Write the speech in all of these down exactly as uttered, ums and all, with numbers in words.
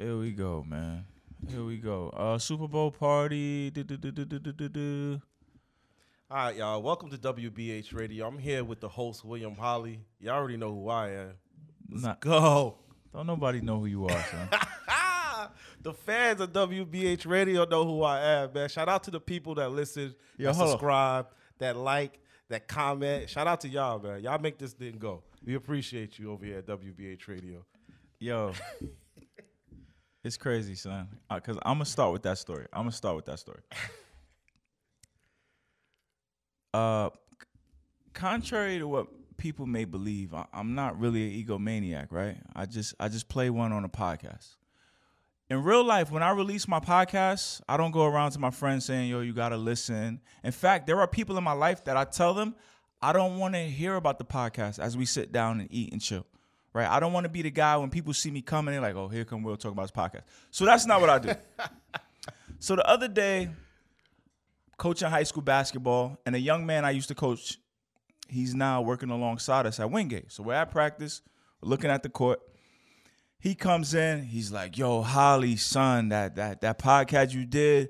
Here we go, man. Here we go. Uh, Super Bowl party. Do, do, do, do, do, do, do. All right, y'all. Welcome to W B H Radio. I'm here with the host, William Holly. Y'all already know who I am. Let's Not, go. Don't nobody know who you are, son. The fans of W B H Radio know who I am, man. Shout out to the people that listen, Yo, that subscribe, on. that like, that comment. Shout out to y'all, man. Y'all make this thing go. We appreciate you over here at W B H Radio. Yo. It's crazy, son, because I'm going to start with that story. I'm going to start with that story. uh, contrary to what people may believe, I, I'm not really an egomaniac, right? I just I just play one on a podcast. In real life, when I release my podcast, I don't go around to my friends saying, yo, you got to listen. In fact, there are people in my life that I tell them I don't want to hear about the podcast as we sit down and eat and chill. Right, I don't want to be the guy when people see me coming, they're like, oh, here come Will talking about his podcast. So that's not what I do. So the other day, coaching high school basketball, and a young man I used to coach, he's now working alongside us at Wingate. So we're at practice, we're looking at the court. He comes in, he's like, yo, Holly, son, that that that podcast you did,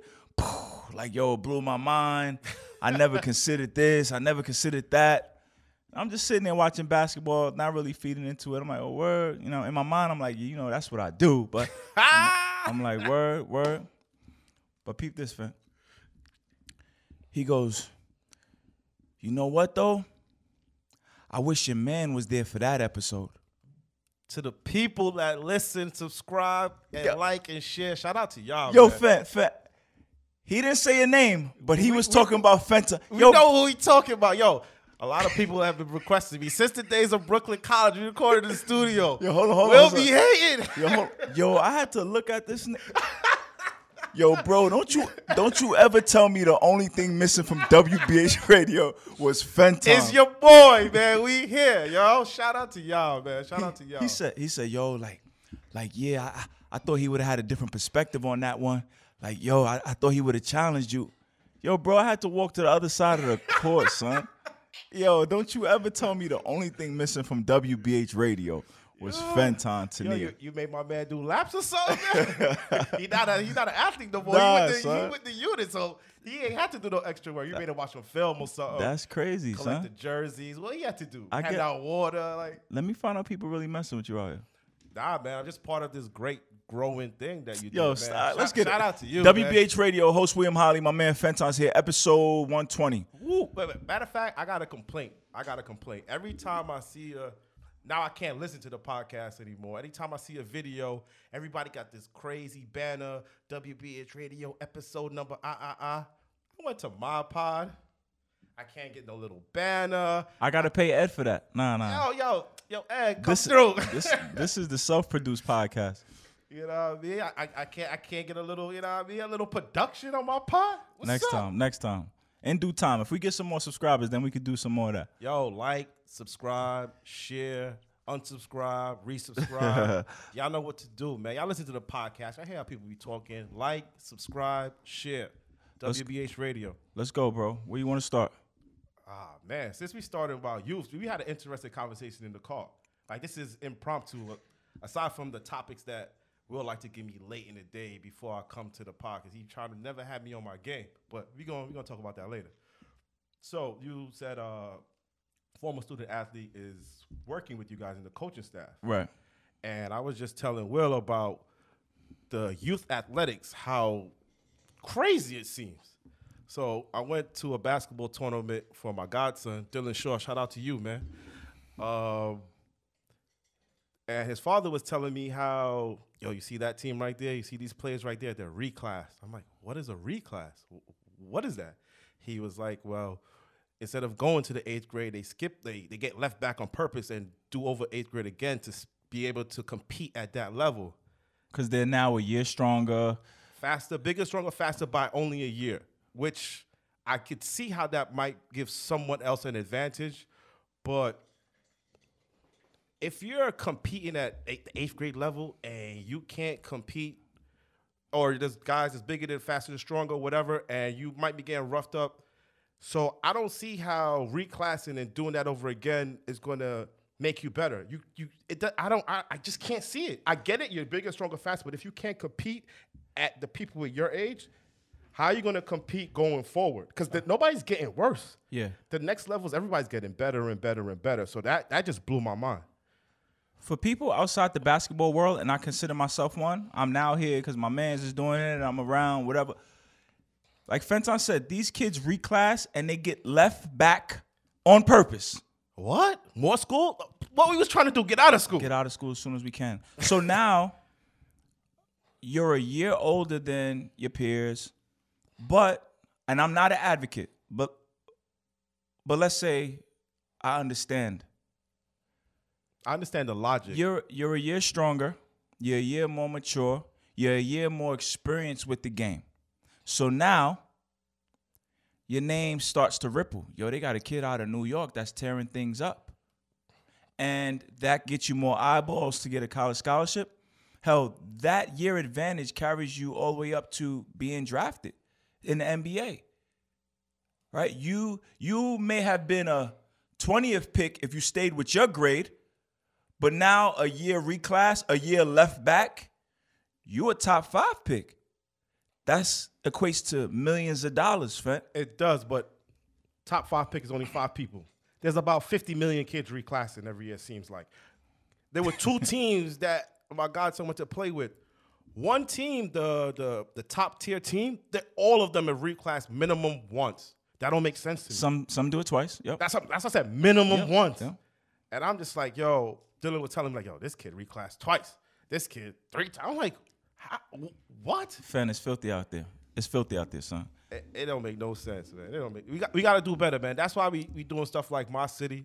like, yo, it blew my mind. I never considered this, I never considered that. I'm just sitting there watching basketball, not really feeding into it. I'm like, oh, word. You know, in my mind, I'm like, you know, that's what I do. But I'm, I'm like, word, word. But peep this, fam. He goes, you know what, though? I wish your man was there for that episode. To the people that listen, subscribe, and yeah. like and share. Shout out to y'all, Yo, fam, fam. He didn't say your name, but he we, was we, talking we, about Fenton. We Yo, know who he talking about. Yo. A lot of people have been requesting me. Since the days of Brooklyn College, we recorded in the studio. Yo, hold on, hold on. We'll be hating. Yo, hold, yo, I had to look at this. Yo, bro, don't you don't you ever tell me the only thing missing from W B H Radio was Fenton. It's your boy, man. We here, yo. Shout out to y'all, man. Shout out to y'all. He said, he said, yo, like, like, yeah, I, I thought he would have had a different perspective on that one. Like, yo, I, I thought he would have challenged you. Yo, bro, I had to walk to the other side of the court, son. Yo, don't you ever tell me the only thing missing from W B H Radio was yo, Fenton Tanier. Yo, you, you made my man do laps or something, man? He's not a, he not an athlete no more. Nah, he, with the, he with the unit, so he ain't had to do no extra work. You that, made him watch a film or something. That's crazy, Collect son. Collect the jerseys. What he had to do? I Hand get, out water. Like. Let me find out people really messing with you out here. Nah, man. I'm just part of this great growing thing that you do, yo, man. Stop. Let's shout, get shout it. out to you, W B H man. Radio host William Holly, my man Fenton's here, episode one twenty. Woo. Wait, wait. Matter of fact, I got a complaint. I got a complaint. Every time I see a, now I can't listen to the podcast anymore. Anytime I see a video, everybody got this crazy banner, W B H Radio episode number, ah, ah, ah. I went to my pod. I can't get no little banner. I got to pay Ed for that. Nah, nah. Yo, yo, yo, Ed, come this, through. this, this is the self-produced podcast. You know what I mean? I, I can't I can't get a little, you know what I mean, a little production on my pod. What's next up? time, next time. In due time. If we get some more subscribers, then we could do some more of that. Yo, like, subscribe, share, unsubscribe, resubscribe. Y'all know what to do, man. Y'all listen to the podcast. I hear how people be talking. Like, subscribe, share. W B H Radio. Let's go, bro. Where you want to start? Ah, man. Since we started about youth, we had an interesting conversation in the car. Like, this is impromptu. Aside from the topics that Will like to get me late in the day before I come to the podcast. He tried to never have me on my game, but we're going we gonna to talk about that later. So you said uh, former student athlete is working with you guys in the coaching staff. Right. And I was just telling Will about the youth athletics, how crazy it seems. So I went to a basketball tournament for my godson, Dylan Shaw. Shout out to you, man. Um, and his father was telling me how... Yo, you see that team right there? You see these players right there? They're reclassed. I'm like, what is a reclass? What is that? He was like, well, instead of going to the eighth grade, they skip, they, they get left back on purpose and do over eighth grade again to be able to compete at that level. Because they're now a year stronger. Faster, bigger, stronger, faster by only a year, which I could see how that might give someone else an advantage. But if you're competing at eight, the eighth grade level and you can't compete, or there's guys that's bigger than, faster than, stronger, whatever, and you might be getting roughed up. So I don't see how reclassing and doing that over again is going to make you better. You you it I don't I, I just can't see it. I get it, you're bigger, stronger, faster, but if you can't compete at the people with your age, how are you going to compete going forward? Because nobody's getting worse. Yeah. The next levels, everybody's getting better and better and better. So that, that just blew my mind. For people outside the basketball world, and I consider myself one, I'm now here because my man's is doing it and I'm around, whatever. Like Fenton said, these kids reclass and they get left back on purpose. What? More school? What we was trying to do, get out of school. Get out of school as soon as we can. So now you're a year older than your peers. But, and I'm not an advocate, but but let's say I understand. I understand the logic. You're you're a year stronger, you're a year more mature, you're a year more experienced with the game. So now your name starts to ripple. Yo, they got a kid out of New York that's tearing things up. And that gets you more eyeballs to get a college scholarship. Hell, that year advantage carries you all the way up to being drafted in the N B A, right? You you may have been a twentieth pick if you stayed with your grade, but now a year reclass, a year left back, you're a top five pick. That's equates to millions of dollars, Fent. It does, but top five pick is only five people. There's about fifty million kids reclassing every year, it seems like. There were two teams that my godson went to play with. One team, the the the top tier team, that all of them have reclassed minimum once. That don't make sense to me. Some some do it twice. Yep. That's what, that's what I said. Minimum yep. once. Yep. And I'm just like, yo, Dylan was telling me like, yo, this kid reclassed twice. This kid three times. I'm like, how, what? Fan, it's filthy out there. It's filthy out there, son. It, it don't make no sense, man. It don't make. We got we got to do better, man. That's why we we doing stuff like My City.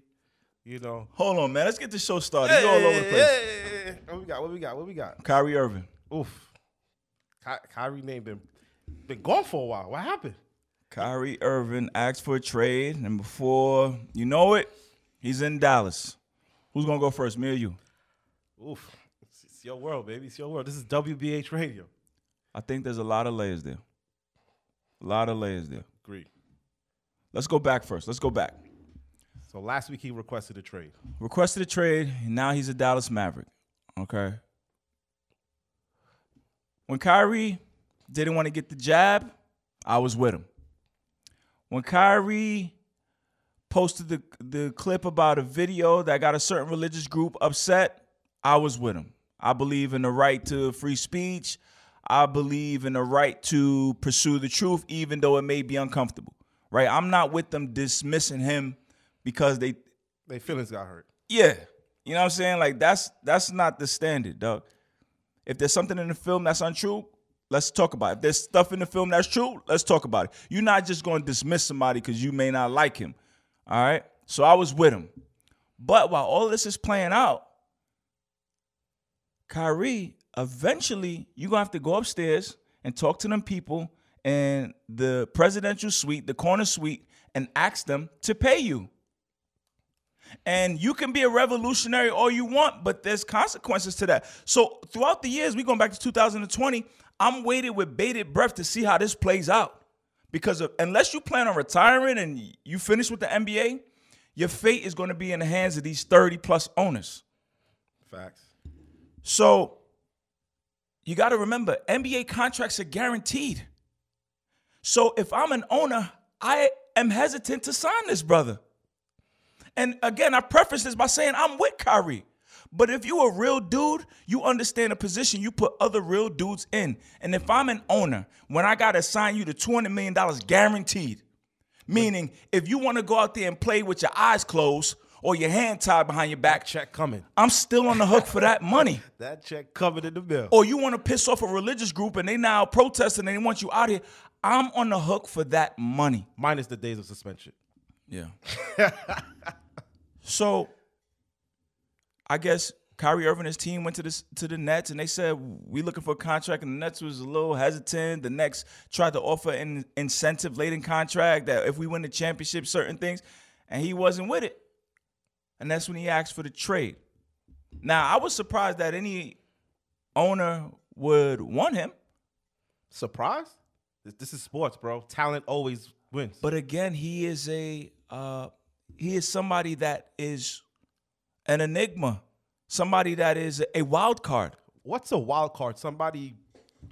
You know. Hold on, man. Let's get this show started. Hey, you all over the place. Hey, hey, hey. What we got? What we got? What we got? Kyrie Irving. Oof, Ky Kyrie name been been gone for a while. What happened? Kyrie Irving asked for a trade, and before you know it, he's in Dallas. Who's gonna go first, me or you? Oof, it's, it's your world, baby. It's your world. This is W B H Radio. I think there's a lot of layers there. A lot of layers there. Agree. Let's go back first. Let's go back. So last week he requested a trade. Requested a trade. And now he's a Dallas Maverick. Okay. When Kyrie didn't want to get the jab, I was with him. When Kyrie posted the, the clip about a video that got a certain religious group upset, I was with him. I believe in the right to free speech. I believe in the right to pursue the truth, even though it may be uncomfortable. Right? I'm not with them dismissing him because they... Their feelings got hurt. Yeah. You know what I'm saying? Like, that's that's not the standard, dog. If there's something in the film that's untrue, let's talk about it. If there's stuff in the film that's true, let's talk about it. You're not just going to dismiss somebody because you may not like him, all right? So I was with him. But while all this is playing out, Kyrie, eventually you're going to have to go upstairs and talk to them people in the presidential suite, the corner suite, and ask them to pay you. And you can be a revolutionary all you want, but there's consequences to that. So throughout the years, we're going back to two thousand twenty, I'm waiting with bated breath to see how this plays out. Because of, unless you plan on retiring and you finish with the N B A, your fate is going to be in the hands of these thirty-plus owners. Facts. So you got to remember, N B A contracts are guaranteed. So if I'm an owner, I am hesitant to sign this brother. And again, I preface this by saying I'm with Kyrie. But if you a real dude, you understand the position you put other real dudes in. And if I'm an owner, when I got to sign you to twenty million dollars guaranteed, meaning if you want to go out there and play with your eyes closed or your hand tied behind your back, that check coming. I'm still on the hook for that money. That check covered in the bill. Or you want to piss off a religious group and they now protesting and they want you out here. I'm on the hook for that money. Minus the days of suspension. Yeah. So, I guess Kyrie Irving and his team went to, this, to the Nets, and they said, we looking for a contract, and the Nets was a little hesitant. The Nets tried to offer an incentive late in contract that if we win the championship, certain things, and he wasn't with it. And that's when he asked for the trade. Now, I was surprised that any owner would want him. Surprised? This is sports, bro. Talent always wins. But again, he is a... Uh, He is somebody that is an enigma, somebody that is a wild card. What's a wild card? Somebody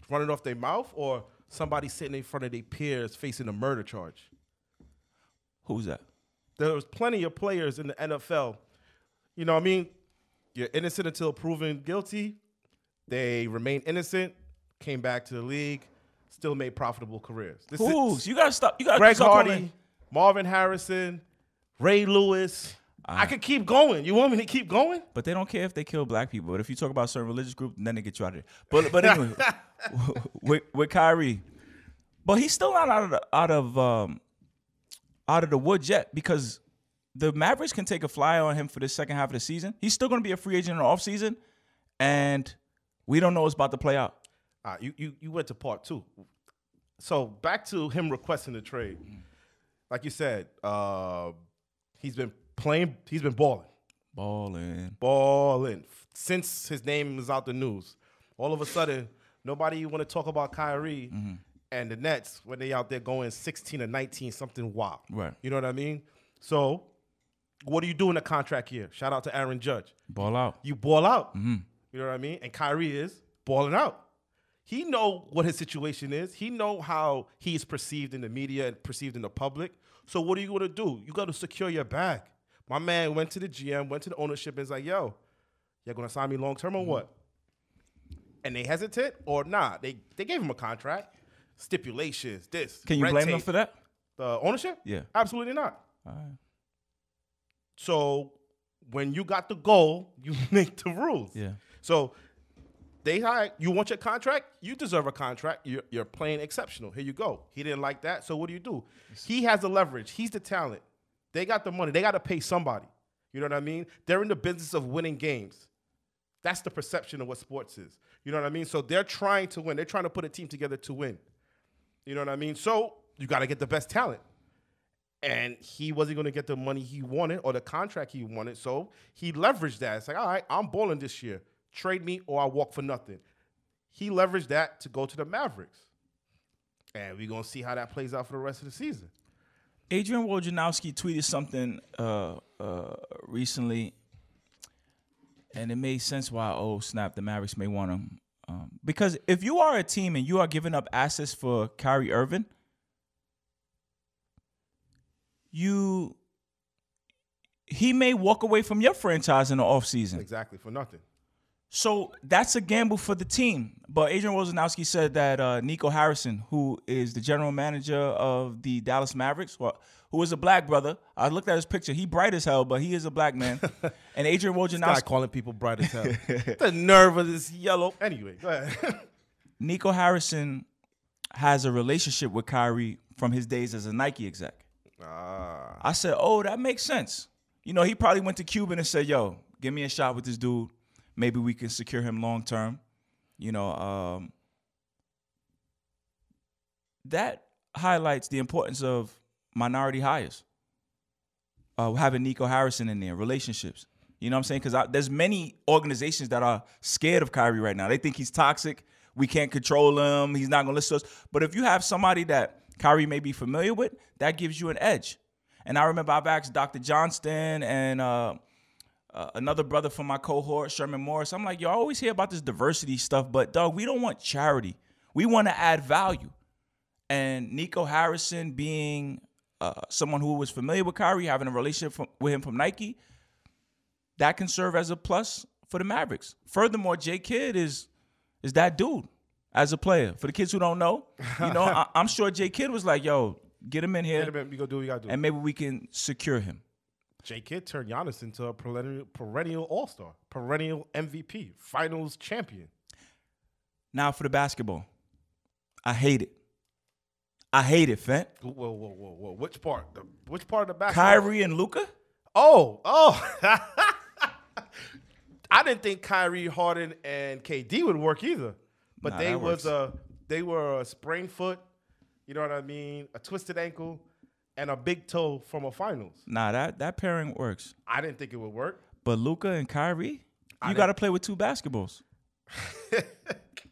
running off their mouth or somebody sitting in front of their peers facing a murder charge? Who's that? There was plenty of players in the N F L. You know what I mean? You're innocent until proven guilty. They remain innocent, came back to the league, still made profitable careers. This Who's? Is, you got to stop. You got Greg stop Hardy, calling. Marvin Harrison, Ray Lewis. Uh, I could keep going. You want me to keep going? But they don't care if they kill black people. But if you talk about a certain religious group, then they get you out of there. But but anyway, with, with Kyrie. But he's still not out of the, out of um, out of the woods yet, because the Mavericks can take a flyer on him for the second half of the season. He's still going to be a free agent in the offseason, and we don't know what's about to play out. Uh, you, you, you went to part two. So back to him requesting the trade. Like you said, uh, he's been playing. He's been balling. Balling. Balling. Since his name was out the news, all of a sudden, nobody want to talk about Kyrie mm-hmm. and the Nets when they out there going sixteen or nineteen, something wild. Right. You know what I mean? So what do you do in a contract year? Shout out to Aaron Judge. Ball out. You ball out. Mm-hmm. You know what I mean? And Kyrie is balling out. He know what his situation is. He know how he's perceived in the media and perceived in the public. So what are you going to do? You got to secure your bag. My man went to the G M, went to the ownership, and was like, yo, you're going to sign me long-term or mm-hmm. what? And they hesitant or nah? They they gave him a contract. Stipulations, this. Can you blame tape. them for that? The ownership? Yeah. Absolutely not. All right. So when you got the goal, you make the rules. Yeah. So they hire, you want your contract? You deserve a contract. You're, you're playing exceptional. Here you go. He didn't like that, so what do you do? He has the leverage. He's the talent. They got the money. They got to pay somebody. You know what I mean? They're in the business of winning games. That's the perception of what sports is. You know what I mean? So they're trying to win. They're trying to put a team together to win. You know what I mean? So you got to get the best talent. And he wasn't going to get the money he wanted or the contract he wanted, so he leveraged that. It's like, all right, I'm balling this year. Trade me or I walk for nothing. He leveraged that to go to the Mavericks. And we're going to see how that plays out for the rest of the season. Adrian Wojnarowski tweeted something uh, uh, recently, and it made sense why, oh, snap, the Mavericks may want him. Um, because if you are a team and you are giving up assets for Kyrie Irving, you he may walk away from your franchise in the offseason. Exactly, for nothing. So that's a gamble for the team. But Adrian Wojnarowski said that uh, Nico Harrison, who is the general manager of the Dallas Mavericks, well, who is a black brother. I looked at his picture. He bright as hell, but he is a black man. And Adrian Wojnarowski... This guy calling people bright as hell. The nerve of this yellow... Anyway, go ahead. Nico Harrison has a relationship with Kyrie from his days as a Nike exec. Ah. I said, oh, that makes sense. You know, he probably went to Cuban and said, yo, give me a shot with this dude. Maybe we can secure him long term. You know, um, that highlights the importance of minority hires. Uh, having Nico Harrison in there, relationships. You know what I'm saying? Because there's many organizations that are scared of Kyrie right now. They think he's toxic. We can't control him. He's not going to listen to us. But if you have somebody that Kyrie may be familiar with, that gives you an edge. And I remember I've asked Doctor Johnston and uh, uh, another brother from my cohort, Sherman Morris. I'm like, y'all always hear about this diversity stuff, but, dog, we don't want charity. We want to add value. And Nico Harrison being uh, someone who was familiar with Kyrie, having a relationship from, with him from Nike, that can serve as a plus for the Mavericks. Furthermore, J Kidd is is that dude. As a player, for the kids who don't know, you know, I, I'm sure J Kidd was like, "Yo, get him in here. Get him in. We go do what we gotta do, and maybe we can secure him." J Kidd turned Giannis into a perennial, perennial All Star, perennial M V P, Finals champion. Now for the basketball, I hate it. I hate it, Fent. Whoa, whoa, whoa, whoa! Which part? The, which part of the basketball? Kyrie and Luka? Oh, oh! I didn't think Kyrie, Harden, and K D would work either. But nah, they was a, they were a sprained foot, you know what I mean, a twisted ankle, and a big toe from a finals. Nah, that, that pairing works. I didn't think it would work. But Luka and Kyrie, I you got to play with two basketballs.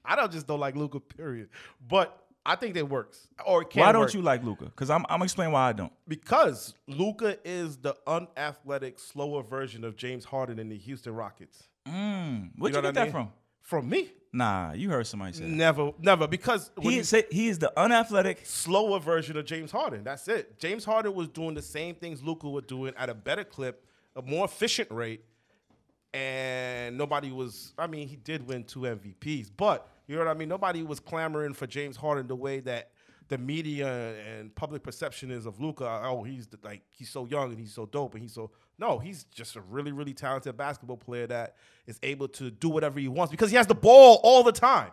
I don't just don't like Luka, period. But I think that works. Or it can Why don't work. You like Luka? Because I'm I'm explaining why I don't. Because Luka is the unathletic, slower version of James Harden in the Houston Rockets. Mm. Where'd you, know you get that mean? from? From me? Nah, you heard somebody say that. Never, never. Because he is, you, he is the unathletic, slower version of James Harden. That's it. James Harden was doing the same things Luka was doing at a better clip, a more efficient rate, and nobody was. I mean, he did win two M V Ps, but. You know what I mean? Nobody was clamoring for James Harden the way that the media and public perception is of Luka. Oh, he's the, like he's so young and he's so dope and he's so no. He's just a really, really talented basketball player that is able to do whatever he wants because he has the ball all the time.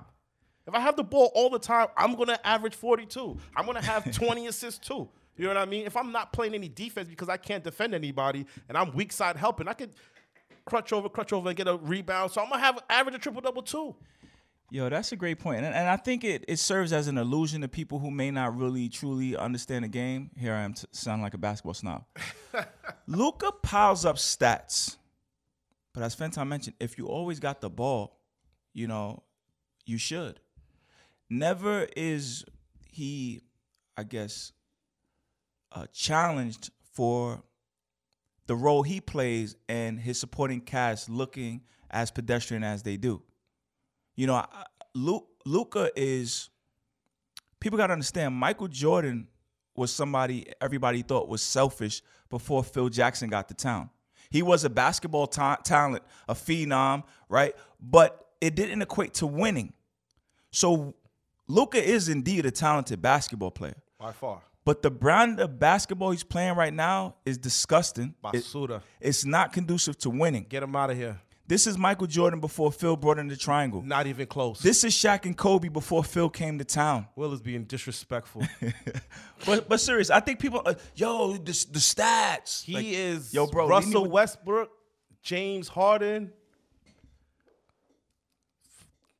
If I have the ball all the time, I'm gonna average forty-two. I'm gonna have twenty assists too. You know what I mean? If I'm not playing any defense because I can't defend anybody and I'm weak side helping, I could crutch over, crutch over and get a rebound. So I'm gonna have average a triple double too. Yo, that's a great point. And, and I think it, it serves as an illusion to people who may not really, truly understand the game. Here I am t- sounding like a basketball snob. Luka piles up stats. But as Fenton mentioned, if you always got the ball, you know, you should. Never is he, I guess, uh, challenged for the role he plays and his supporting cast looking as pedestrian as they do. You know, Luka is, people got to understand, Michael Jordan was somebody everybody thought was selfish before Phil Jackson got to town. He was a basketball ta- talent, a phenom, right? But it didn't equate to winning. So Luka is indeed a talented basketball player. By far. But the brand of basketball he's playing right now is disgusting. Basura. It, it's not conducive to winning. Get him out of here. This is Michael Jordan before Phil brought in the triangle. Not even close. This is Shaq and Kobe before Phil came to town. Will is being disrespectful. but but serious, I think people, are, yo, this, the stats. He like, is yo, bro, Russell with- Westbrook, James Harden.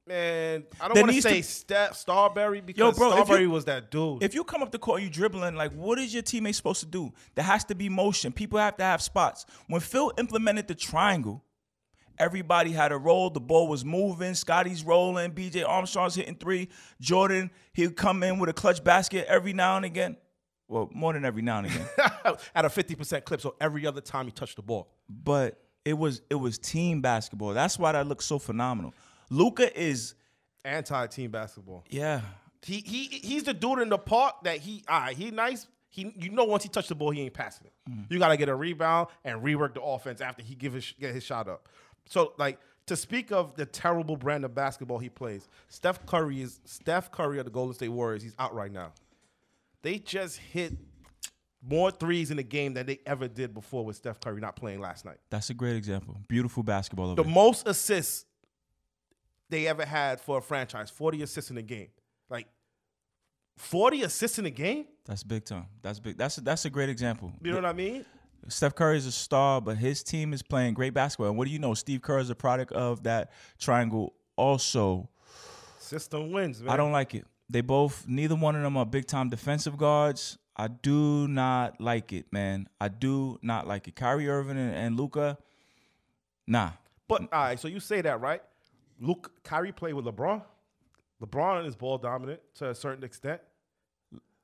Man, I don't want to say St- Starberry because yo, bro, Starberry you, was that dude. If you come up the court, you dribbling, like, what is your teammate supposed to do? There has to be motion. People have to have spots. When Phil implemented the triangle, everybody had a role. The ball was moving. Scotty's rolling. B J Armstrong's hitting three. Jordan, he'd come in with a clutch basket every now and again. Well, more than every now and again. At a fifty percent clip, so every other time he touched the ball. But it was it was team basketball. That's why that looks so phenomenal. Luka is anti-team basketball. Yeah. He he he's the dude in the park that he all right, he nice. He, you know, once he touched the ball, he ain't passing it. Mm. You got to get a rebound and rework the offense after he give his get his shot up. So, like, to speak of the terrible brand of basketball he plays, Steph Curry is Steph Curry of the Golden State Warriors. He's out right now. They just hit more threes in the game than they ever did before with Steph Curry not playing last night. That's a great example. Beautiful basketball. The most assists they ever had for a franchise, forty assists in a game. Like, forty assists in a game? That's big time. That's big. That's a, that's a great example. You know what I mean? Steph Curry is a star, but his team is playing great basketball. And what do you know? Steve Kerr is a product of that triangle also. System wins, man. I don't like it. They both, neither one of them are big-time defensive guards. I do not like it, man. I do not like it. Kyrie Irving and, and Luka, nah. But, all right, so you say that, right? Luke, Kyrie played with LeBron. LeBron is ball dominant to a certain extent.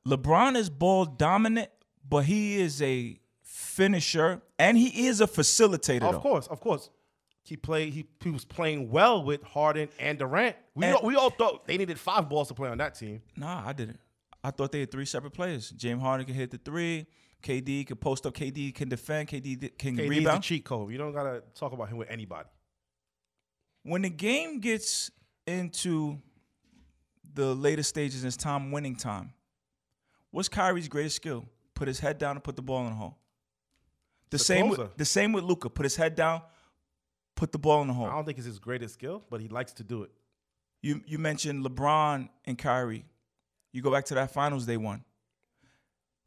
LeBron is ball dominant, but he is a finisher, and he is a facilitator. Of though. course, of course. He played. He, he was playing well with Harden and Durant. We and, all, we all thought they needed five balls to play on that team. Nah, I didn't. I thought they had three separate players. James Harden can hit the three. K D can post up. K D can defend. K D can K D's rebound. K D's a cheat code. You don't gotta talk about him with anybody. When the game gets into the later stages, and it's time winning time. What's Kyrie's greatest skill? Put his head down and put the ball in the hole. The, the same, with, the same with Luka. Put his head down, put the ball in the hole. I don't think it's his greatest skill, but he likes to do it. You you mentioned LeBron and Kyrie. You go back to that finals they won.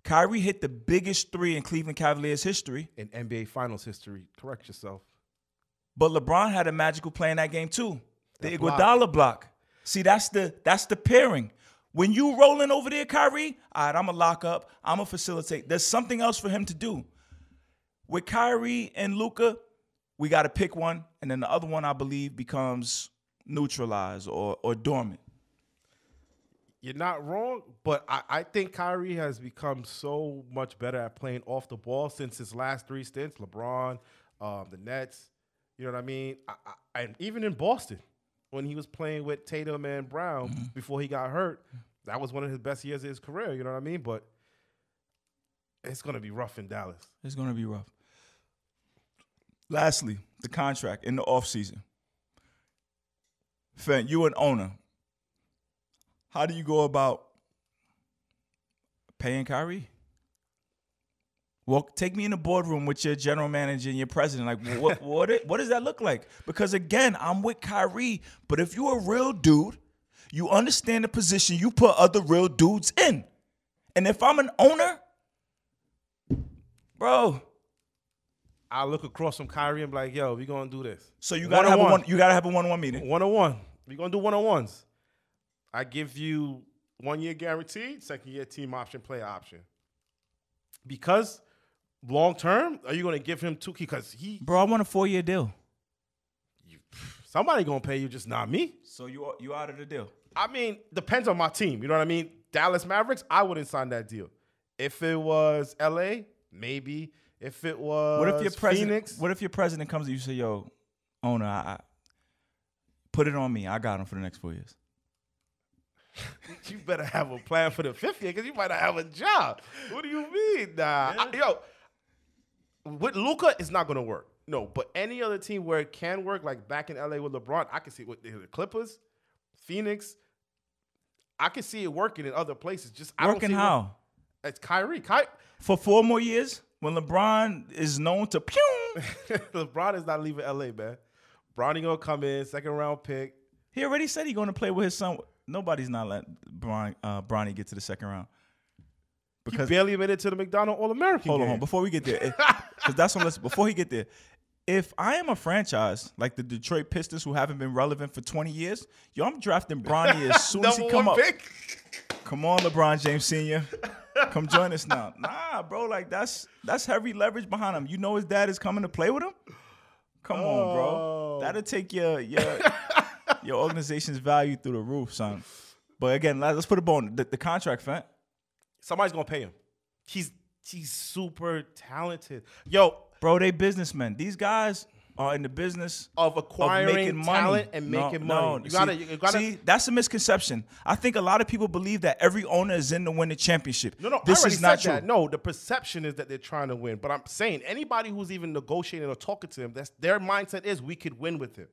Kyrie hit the biggest three in Cleveland Cavaliers history. In N B A Finals history. Correct yourself. But LeBron had a magical play in that game too. The that Iguodala block. block. See, that's the that's the pairing. When you rolling over there, Kyrie, all right, I'm going to lock up. I'm going to facilitate. There's something else for him to do. With Kyrie and Luka, we got to pick one, and then the other one, I believe, becomes neutralized or, or dormant. you're not wrong, but I, I think Kyrie has become so much better at playing off the ball since his last three stints, LeBron, um, the Nets, you know what I mean? I, I, and even in Boston, when he was playing with Tatum and Brown mm-hmm. before he got hurt, that was one of his best years of his career, you know what I mean? But it's going to be rough in Dallas. It's going to be rough. Lastly, the contract in the offseason. Fenton, you an owner. How do you go about paying Kyrie? Well, take me in the boardroom with your general manager and your president. Like, what, what, it, what does that look like? Because, again, I'm with Kyrie. But if you're a real dude, you understand the position you put other real dudes in. And if I'm an owner, bro, I look across from Kyrie and be like, yo, we're going to do this. So you got to have a one, you gotta have a one-on-one meeting. One-on-one. We're going to do one-on-ones. I give you one-year guaranteed, second-year team option, player option. Because long-term, are you going to give him two? Because he, bro, I want a four-year deal. You, somebody going to pay you, just not me. So you you out of the deal. I mean, depends on my team. You know what I mean? Dallas Mavericks, I wouldn't sign that deal. If it was L A, maybe. If it was what if your president, Phoenix. What if your president comes and you say, yo, owner, I, I put it on me. I got him for the next four years. You better have a plan for the fifth year because you might not have a job. What do you mean? Nah. I, yo, with Luka, it's not going to work. No, but any other team where it can work, like back in L A with LeBron, I can see it with the Clippers, Phoenix. I can see it working in other places. Just I Working don't see how? It. It's Kyrie. Ky- for four more years? When LeBron is known to pew. LeBron is not leaving L A, man. Bronny going to come in, second round pick. He already said he's going to play with his son. Nobody's not letting Bron, uh, Bronny get to the second round. Because he barely made it to the McDonald's All-American Hold game. on, before we get there. Because that's what let's, before he get there. If I am a franchise, like the Detroit Pistons, who haven't been relevant for twenty years, yo, I'm drafting Bronny as soon as he come up. Pick. Come on, LeBron James Senior Come join us now. Nah, bro, like that's that's heavy leverage behind him. You know his dad is coming to play with him? Come oh. on, bro. That'll take your your, your organization's value through the roof, son. But again, let's put a bone. The, the contract, Fent. Somebody's gonna pay him. He's he's super talented. Yo, bro, they businessmen. These guys are in the business of acquiring of making talent money. and making no, money. No. You gotta, see, you gotta, see, that's a misconception. I think a lot of people believe that every owner is in to win the championship. No, no, this I already is not said true. That. No, the perception is that they're trying to win. But I'm saying anybody who's even negotiating or talking to him, that's their mindset is we could win with him.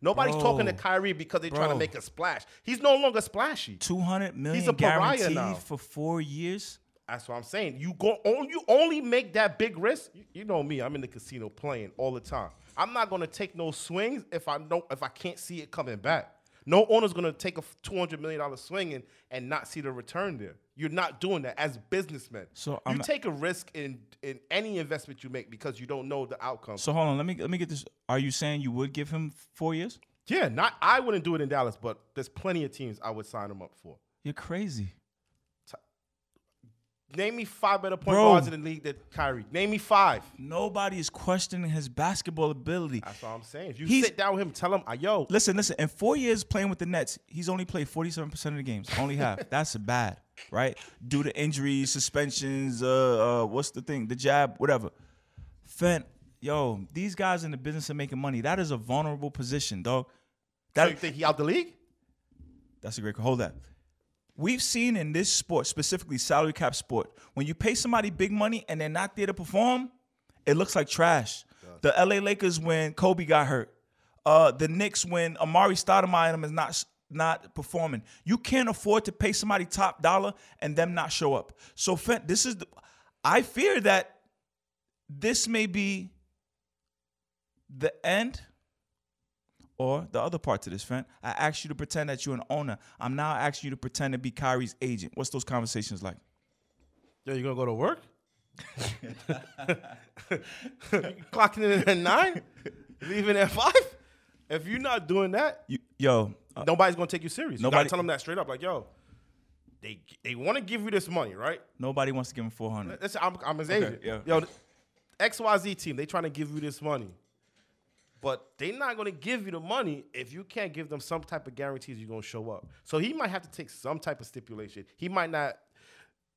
Nobody's bro, talking to Kyrie because they're bro. trying to make a splash. He's no longer splashy. Two hundred million He's a guaranteed now. for four years. That's what I'm saying. You go on. You only make that big risk. You, you know me. I'm in the casino playing all the time. I'm not gonna take no swings if I don't if I can't see it coming back. No owner's gonna take a two hundred million dollar swing and, and not see the return there. You're not doing that as businessmen. So I'm you take a risk in in any investment you make because you don't know the outcome. So hold on. Let me let me get this. Are you saying you would give him four years? Yeah. Not. I wouldn't do it in Dallas, but there's plenty of teams I would sign him up for. You're crazy. Name me five better point Bro, guards in the league than Kyrie. Name me five. Nobody is questioning his basketball ability. That's what I'm saying. If you he's, sit down with him, tell him, yo. Listen, listen. In four years playing with the Nets, he's only played forty-seven percent of the games. Only half. That's bad, right? Due to injuries, suspensions, uh, uh, what's the thing? The jab, whatever. Fent, yo, these guys in the business of making money, that is a vulnerable position, dog. That, so you think he out the league? That's a great call. Hold that. We've seen in this sport, specifically salary cap sport, when you pay somebody big money and they're not there to perform, it looks like trash. Yeah. The L A Lakers when Kobe got hurt. Uh, the Knicks when Amari Stoudemire is not, not performing. You can't afford to pay somebody top dollar and them not show up. So Fent, this is the, I fear that this may be the end. Or the other part to this, Fent, I asked you to pretend that you're an owner. I'm now asking you to pretend to be Kyrie's agent. What's those conversations like? Yo, you gonna go to work? Clocking in at nine, leaving at five. If you're not doing that, you, yo, uh, nobody's gonna take you serious. Nobody you tell them that straight up, like, yo, they they want to give you this money, right? Nobody wants to give him four hundred. I'm, I'm his okay, agent. Yeah. Yo, X Y Z team, they trying to give you this money. But they're not going to give you the money if you can't give them some type of guarantees you're going to show up. So he might have to take some type of stipulation. He might not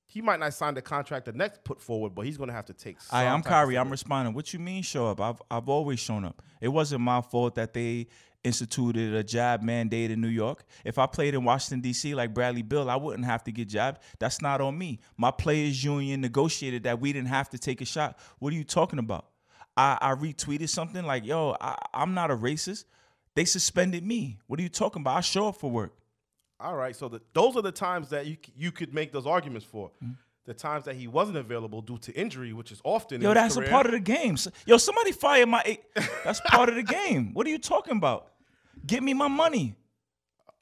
he might not sign the contract the next put forward, but he's going to have to take some I, I'm type Kyrie. Of I'm responding. What you mean show up? I've, I've always shown up. It wasn't my fault that they instituted a job mandate in New York. If I played in Washington, D C like Bradley Beal, I wouldn't have to get jobbed. That's not on me. My players union negotiated that we didn't have to take a shot. What are you talking about? I, I retweeted something like, yo, I, I'm not a racist. They suspended me. What are you talking about? I show up for work. All right. So the, those are the times that you you could make those arguments for. Mm-hmm. The times that he wasn't available due to injury, which is often. Yo, that's a part of the game. Yo, somebody fire my eight. That's part of the game. What are you talking about? Give me my money.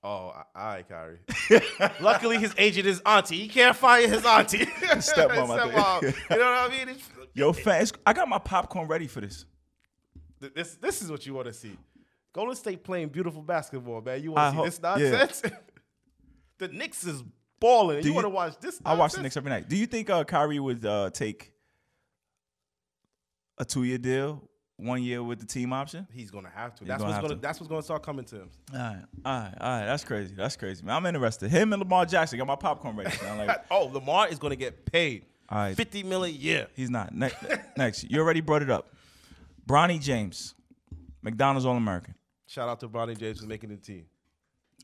Oh, all right, Kyrie. Luckily, his agent is auntie. He can't fire his auntie. Stepmom, I think. You know what I mean? It's, Yo, fans, I got my popcorn ready for this. This, this is what you want to see. Golden State playing beautiful basketball, man. You want to see this nonsense? Yeah. The Knicks is balling. You, you want to watch this nonsense? I watch the Knicks every night. Do you think uh, Kyrie would uh, take a two-year deal? One year with the team option? He's going to have to. That's what's going that's what's going to start coming to him. All right. All right. All right. That's crazy. That's crazy, man. I'm interested. Him and Lamar Jackson. Got my popcorn ready. Like, oh, Lamar is going to get paid. All right. fifty million dollars a year. He's not. Next, next. You already brought it up. Bronny James, McDonald's All-American. Shout out to Bronny James for making the team.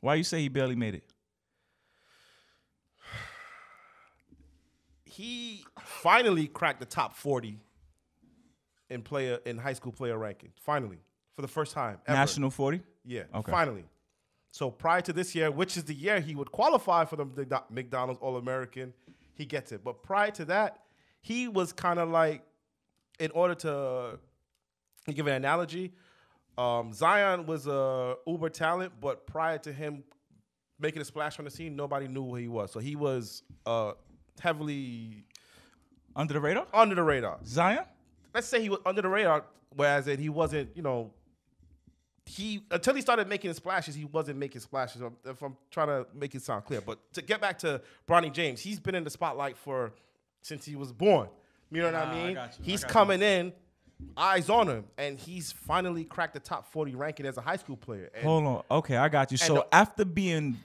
Why you say he barely made it? He finally cracked the top forty. In player in high school player ranking, finally, for the first time ever. National forty? Yeah, okay. Finally. So prior to this year, which is the year he would qualify for the McDonald's All-American, he gets it. But prior to that, he was kind of like, in order to give an analogy, um, Zion was a uber talent, but prior to him making a splash on the scene, nobody knew who he was. So he was uh, heavily under the radar. Under the radar, Zion. Let's say he was under the radar, whereas it, he wasn't, you know, he until he started making his splashes, he wasn't making splashes, if I'm trying to make it sound clear. But to get back to Bronny James, he's been in the spotlight for since he was born. You know what ah, I mean? I he's I coming you. in, eyes on him, and he's finally cracked the top forty ranking as a high school player. And, Hold on. Okay, I got you. So the, after being...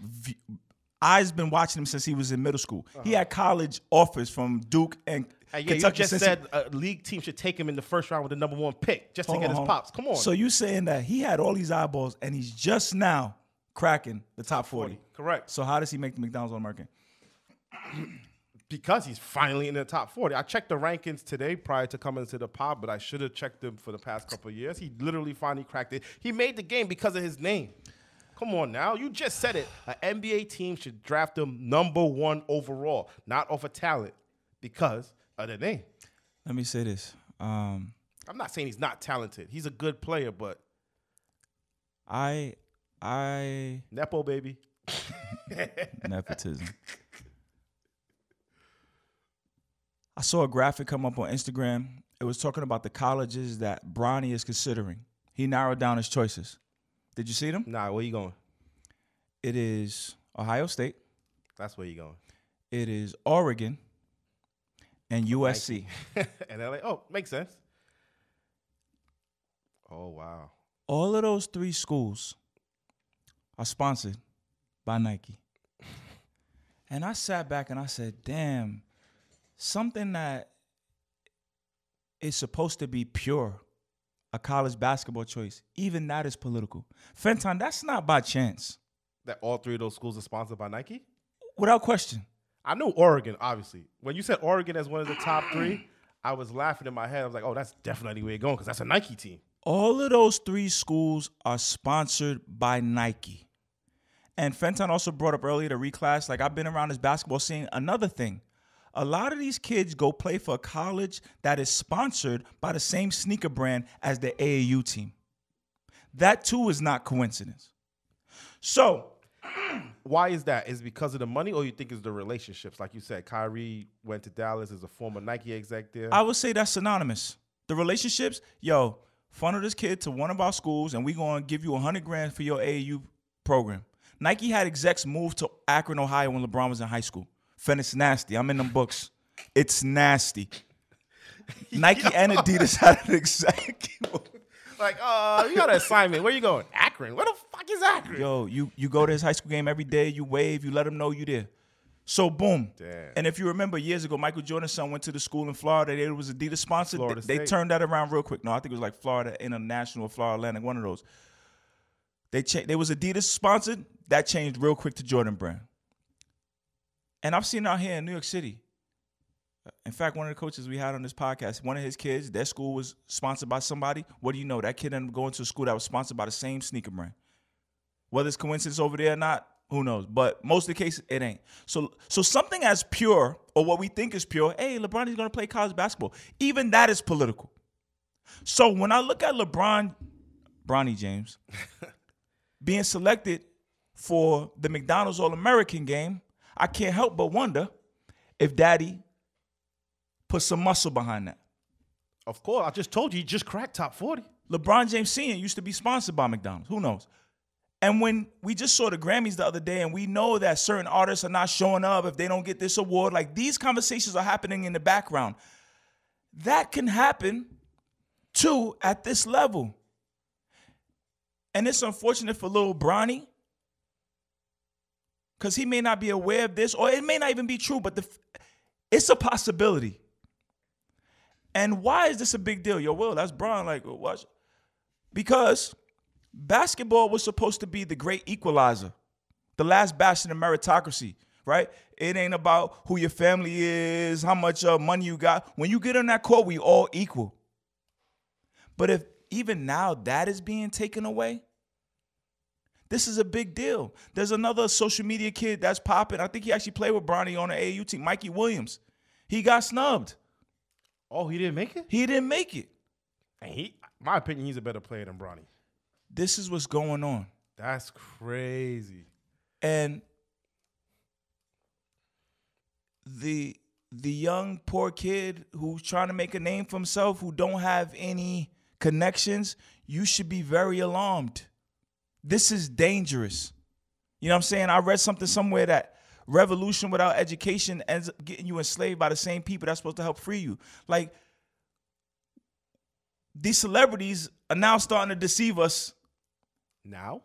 I've been watching him since he was in middle school. Uh-huh. He had college offers from Duke and, and yeah, Kentucky. You just said a league team should take him in the first round with the number one pick just to get his pops. Come on. So you saying that he had all these eyeballs and he's just now cracking the top forty. forty. Correct. So how does he make the McDonald's All-American? Because he's finally in the top forty. I checked the rankings today prior to coming to the pod, but I should have checked them for the past couple of years. He literally finally cracked it. He made the game because of his name. Come on now. You just said it. An N B A team should draft him number one overall, not off of talent, because of the name. Let me say this. Um, I'm not saying he's not talented. He's a good player, but. I. I. Nepo, baby. Nepotism. I saw a graphic come up on Instagram. It was talking about the colleges that Bronny is considering. He narrowed down his choices. Did you see them? Nah, where you going? It is Ohio State. That's where you going. It is Oregon and U S C. And L A. Oh, makes sense. Oh, wow. All of those three schools are sponsored by Nike. And I sat back and I said, damn, something that is supposed to be pure. A college basketball choice, even that is political. Fenton, that's not by chance. That all three of those schools are sponsored by Nike? Without question. I knew Oregon, obviously. When you said Oregon as one of the top three, I was laughing in my head. I was like, oh, that's definitely where you're going because that's a Nike team. All of those three schools are sponsored by Nike. And Fenton also brought up earlier the reclass. Like, I've been around this basketball scene. Another thing. A lot of these kids go play for a college that is sponsored by the same sneaker brand as the A A U team. That, too, is not coincidence. So why is that? Is it because of the money or you think it's the relationships? Like you said, Kyrie went to Dallas as a former Nike exec there. I would say that's synonymous. The relationships, yo, funnel this kid to one of our schools and we're going to give you a hundred grand for your A A U program. Nike had execs move to Akron, Ohio when LeBron was in high school. Fen, it's nasty. I'm in them books. It's nasty. Nike and Adidas had an executive. Like, oh, uh, you got an assignment. Where you going? Akron. Where the fuck is Akron? Yo, you you go to his high school game every day. You wave. You let him know you there. So, boom. Damn. And if you remember, years ago, Michael Jordan's son went to the school in Florida. It was Adidas sponsored. They, they turned that around real quick. No, I think it was like Florida International or Florida Atlantic, one of those. They changed. They was Adidas sponsored. That changed real quick to Jordan Brand. And I've seen it out here in New York City. In fact, one of the coaches we had on this podcast, one of his kids, their school was sponsored by somebody. What do you know? That kid ended up going to a school that was sponsored by the same sneaker brand. Whether it's coincidence over there or not, who knows? But most of the cases, it ain't. So so something as pure, or what we think is pure, hey, LeBron is going to play college basketball. Even that is political. So when I look at LeBron, Bronny James, being selected for the McDonald's All-American game, I can't help but wonder if Daddy put some muscle behind that. Of course. I just told you, he just cracked top forty. LeBron James Senior used to be sponsored by McDonald's. Who knows? And when we just saw the Grammys the other day, and we know that certain artists are not showing up if they don't get this award, like these conversations are happening in the background. That can happen, too, at this level. And it's unfortunate for little Bronny, because he may not be aware of this, or it may not even be true, but the, it's a possibility. And why is this a big deal? Yo, Will, that's Bron. Like, watch. Because basketball was supposed to be the great equalizer, the last bastion of meritocracy, right? It ain't about who your family is, how much uh, money you got. When you get on that court, we all equal. But if even now that is being taken away, this is a big deal. There's another social media kid that's popping. I think he actually played with Bronny on the A A U team, Mikey Williams. He got snubbed. Oh, he didn't make it? He didn't make it. And he, my opinion, he's a better player than Bronny. This is what's going on. That's crazy. And the the young poor kid who's trying to make a name for himself, who don't have any connections, you should be very alarmed. This is dangerous. You know what I'm saying? I read something somewhere that revolution without education ends up getting you enslaved by the same people that's supposed to help free you. Like, these celebrities are now starting to deceive us. Now?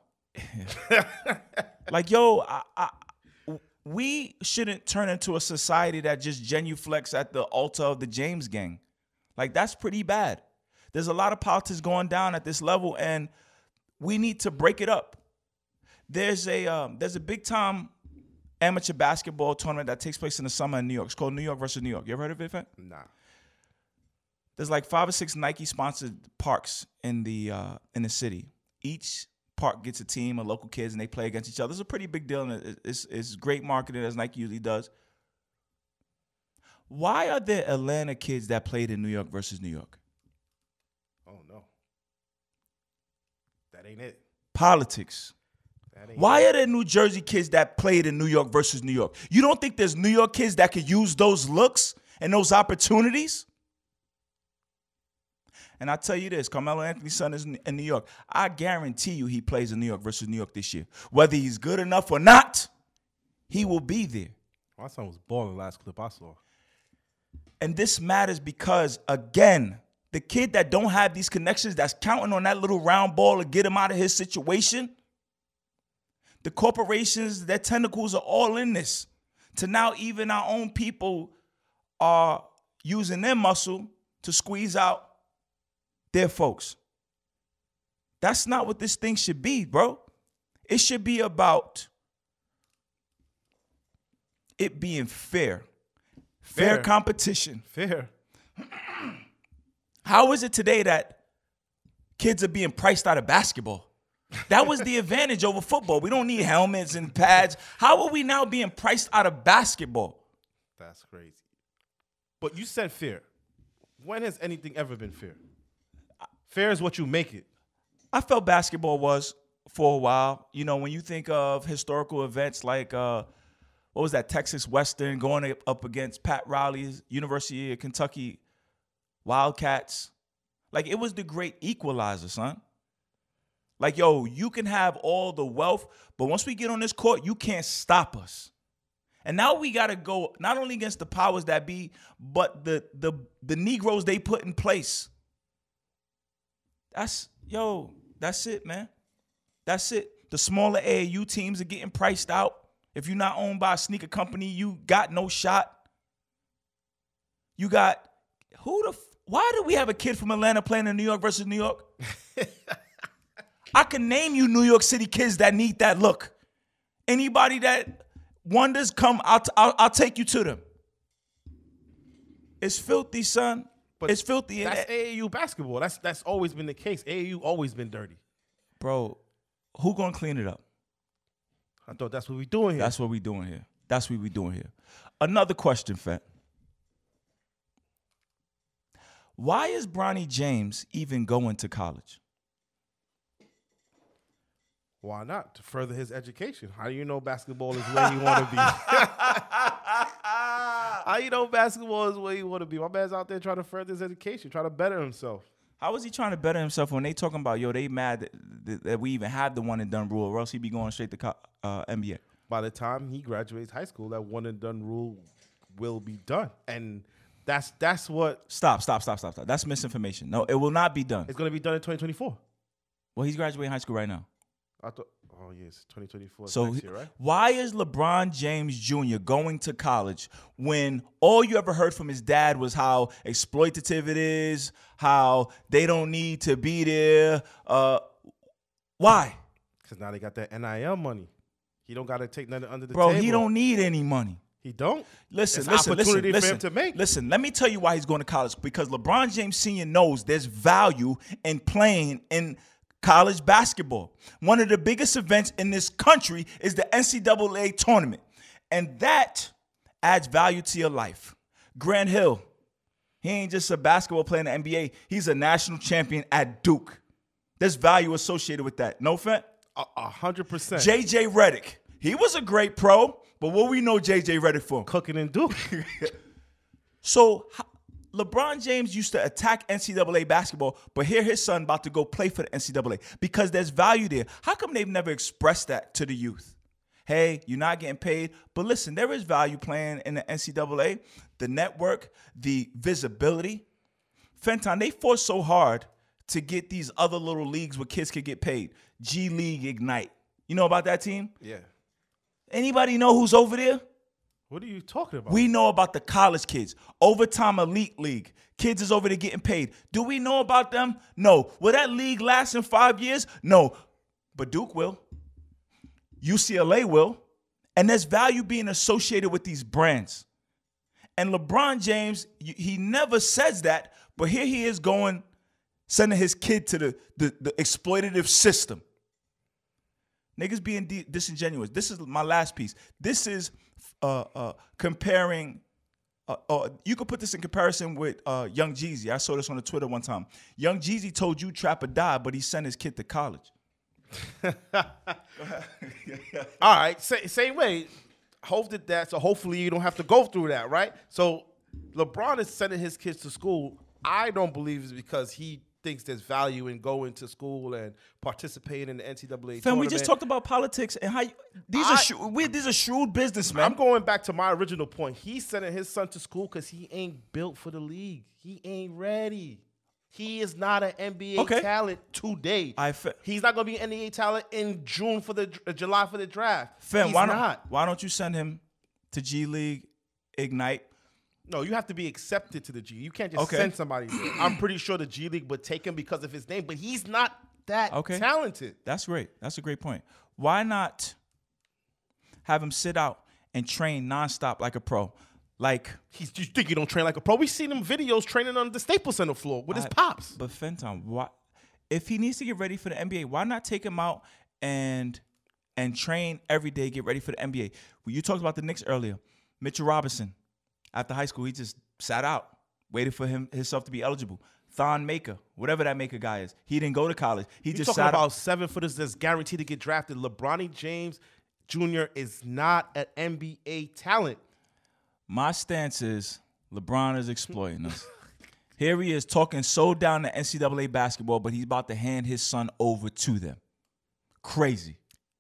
Like, yo, I, I, we shouldn't turn into a society that just genuflects at the altar of the James gang. Like, that's pretty bad. There's a lot of politics going down at this level, and we need to break it up. There's a um, there's a big time amateur basketball tournament that takes place in the summer in New York. It's called New York versus New York. You ever heard of it, Fenton? Nah. There's like five or six Nike sponsored parks in the uh, in the city. Each park gets a team of local kids, and they play against each other. It's a pretty big deal, and it's it's great marketing as Nike usually does. Why are there Atlanta kids that played in New York versus New York? Oh no. That ain't it. Politics. That ain't Why it. Are there New Jersey kids that played in New York versus New York? You don't think there's New York kids that could use those looks and those opportunities? And I tell you this, Carmelo Anthony's son is in New York. I guarantee you he plays in New York versus New York this year. Whether he's good enough or not, he will be there. My son was balling last clip I saw. And this matters because, again, the kid that don't have these connections, that's counting on that little round ball to get him out of his situation, the corporations, their tentacles are all in this. To now even our own people are using their muscle to squeeze out their folks. That's not what this thing should be, bro. It should be about it being fair. Fair, fair competition. Fair. How is it today that kids are being priced out of basketball? That was the advantage over football. We don't need helmets and pads. How are we now being priced out of basketball? That's crazy. But you said fair. When has anything ever been fair? Fair is what you make it. I felt basketball was for a while. You know, when you think of historical events like uh, what was that, Texas Western going up against Pat Riley's University of Kentucky Wildcats. Like, it was the great equalizer, son. Like, yo, you can have all the wealth, but once we get on this court, you can't stop us. And now we got to go not only against the powers that be, but the the the Negroes they put in place. That's yo, that's it, man. That's it. The smaller A A U teams are getting priced out. If you're not owned by a sneaker company, you got no shot. You got who the? F- Why do we have a kid from Atlanta playing in New York versus New York? I can name you New York City kids that need that look. Anybody that wonders, come, I'll, t- I'll, I'll take you to them. It's filthy, son. But it's filthy. That's A A U basketball. That's that's always been the case. A A U always been dirty. Bro, who gonna clean it up? I thought that's what we doing here. That's what we doing here. That's what we doing here. Another question, Fat. Why is Bronny James even going to college? Why not? To further his education. How do you know basketball is where you want to be? How you know basketball is where you want to be? My man's out there trying to further his education, trying to better himself. How is he trying to better himself when they talking about, yo, they mad that, that, that we even had the one and done rule, or else he'd be going straight to uh, N B A? By the time he graduates high school, that one and done rule will be done. And that's that's what... Stop, stop, stop, stop, stop. That's misinformation. No, it will not be done. It's going to be done in twenty twenty-four. Well, he's graduating high school right now. I thought, oh, yes, twenty twenty-four. So next year, right? Why is LeBron James Junior going to college when all you ever heard from his dad was how exploitative it is, how they don't need to be there? Uh, why? Because now they got that N I L money. He don't got to take nothing under the Bro, table. Bro, he don't need any money. He don't? Listen, it's listen, opportunity listen, for listen, him to make. Listen, let me tell you why he's going to college. Because LeBron James Senior knows there's value in playing in college basketball. One of the biggest events in this country is the N C double A tournament. And that adds value to your life. Grant Hill, he ain't just a basketball player in the N B A. He's a national champion at Duke. There's value associated with that. No offense? A hundred percent. J J Redick. He was a great pro, but what we know J J Redick for? Cooking in Duke. So LeBron James used to attack N C double A basketball, but here his son about to go play for the N C double A because there's value there. How come they've never expressed that to the youth? Hey, you're not getting paid, but listen, there is value playing in the N C double A, the network, the visibility. Fenton, they fought so hard to get these other little leagues where kids could get paid. G League Ignite. You know about that team? Yeah. Anybody know who's over there? What are you talking about? We know about the college kids. Overtime Elite League. Kids is over there getting paid. Do we know about them? No. Will that league last in five years? No. But Duke will. U C L A will. And there's value being associated with these brands. And LeBron James, he never says that, but here he is going, sending his kid to the, the, the exploitative system. Niggas being de- disingenuous. This is my last piece. This is uh, uh, comparing. Uh, uh, you could put this in comparison with uh, Young Jeezy. I saw this on the Twitter one time. Young Jeezy told you trap or die, but he sent his kid to college. All right, Sa- same way. Hope did that, so hopefully you don't have to go through that, right? So LeBron is sending his kids to school. I don't believe it's because he thinks there's value in going to school and participating in the N C double A tournament. We just talked about politics and how you, these I, are sh- we, these are shrewd businessmen. I'm going back to my original point. He's sending his son to school because he ain't built for the league. He ain't ready. He is not an N B A okay. talent today. I fe- He's not going to be an N B A talent in June for the uh, July for the draft. Finn, He's why not. Don't, why don't you send him to G League Ignite? No, you have to be accepted to the G. You can't just okay. send somebody there. I'm pretty sure the G League would take him because of his name, but he's not that okay. talented. That's great. That's a great point. Why not have him sit out and train nonstop like a pro? Like he's, you think he don't train like a pro? We've seen him videos training on the Staples Center floor with I, his pops. But Fenton, why, if he needs to get ready for the N B A, why not take him out and and train every day, get ready for the N B A? Well, you talked about the Knicks earlier. Mitchell Robinson. After high school, he just sat out, waited for him himself to be eligible. Thon Maker, whatever that Maker guy is, he didn't go to college. He You're just talking sat about out. Seven footers that's guaranteed to get drafted. LeBron James Junior is not an N B A talent. My stance is LeBron is exploiting us. Here he is talking so down to N C double A basketball, but he's about to hand his son over to them. Crazy.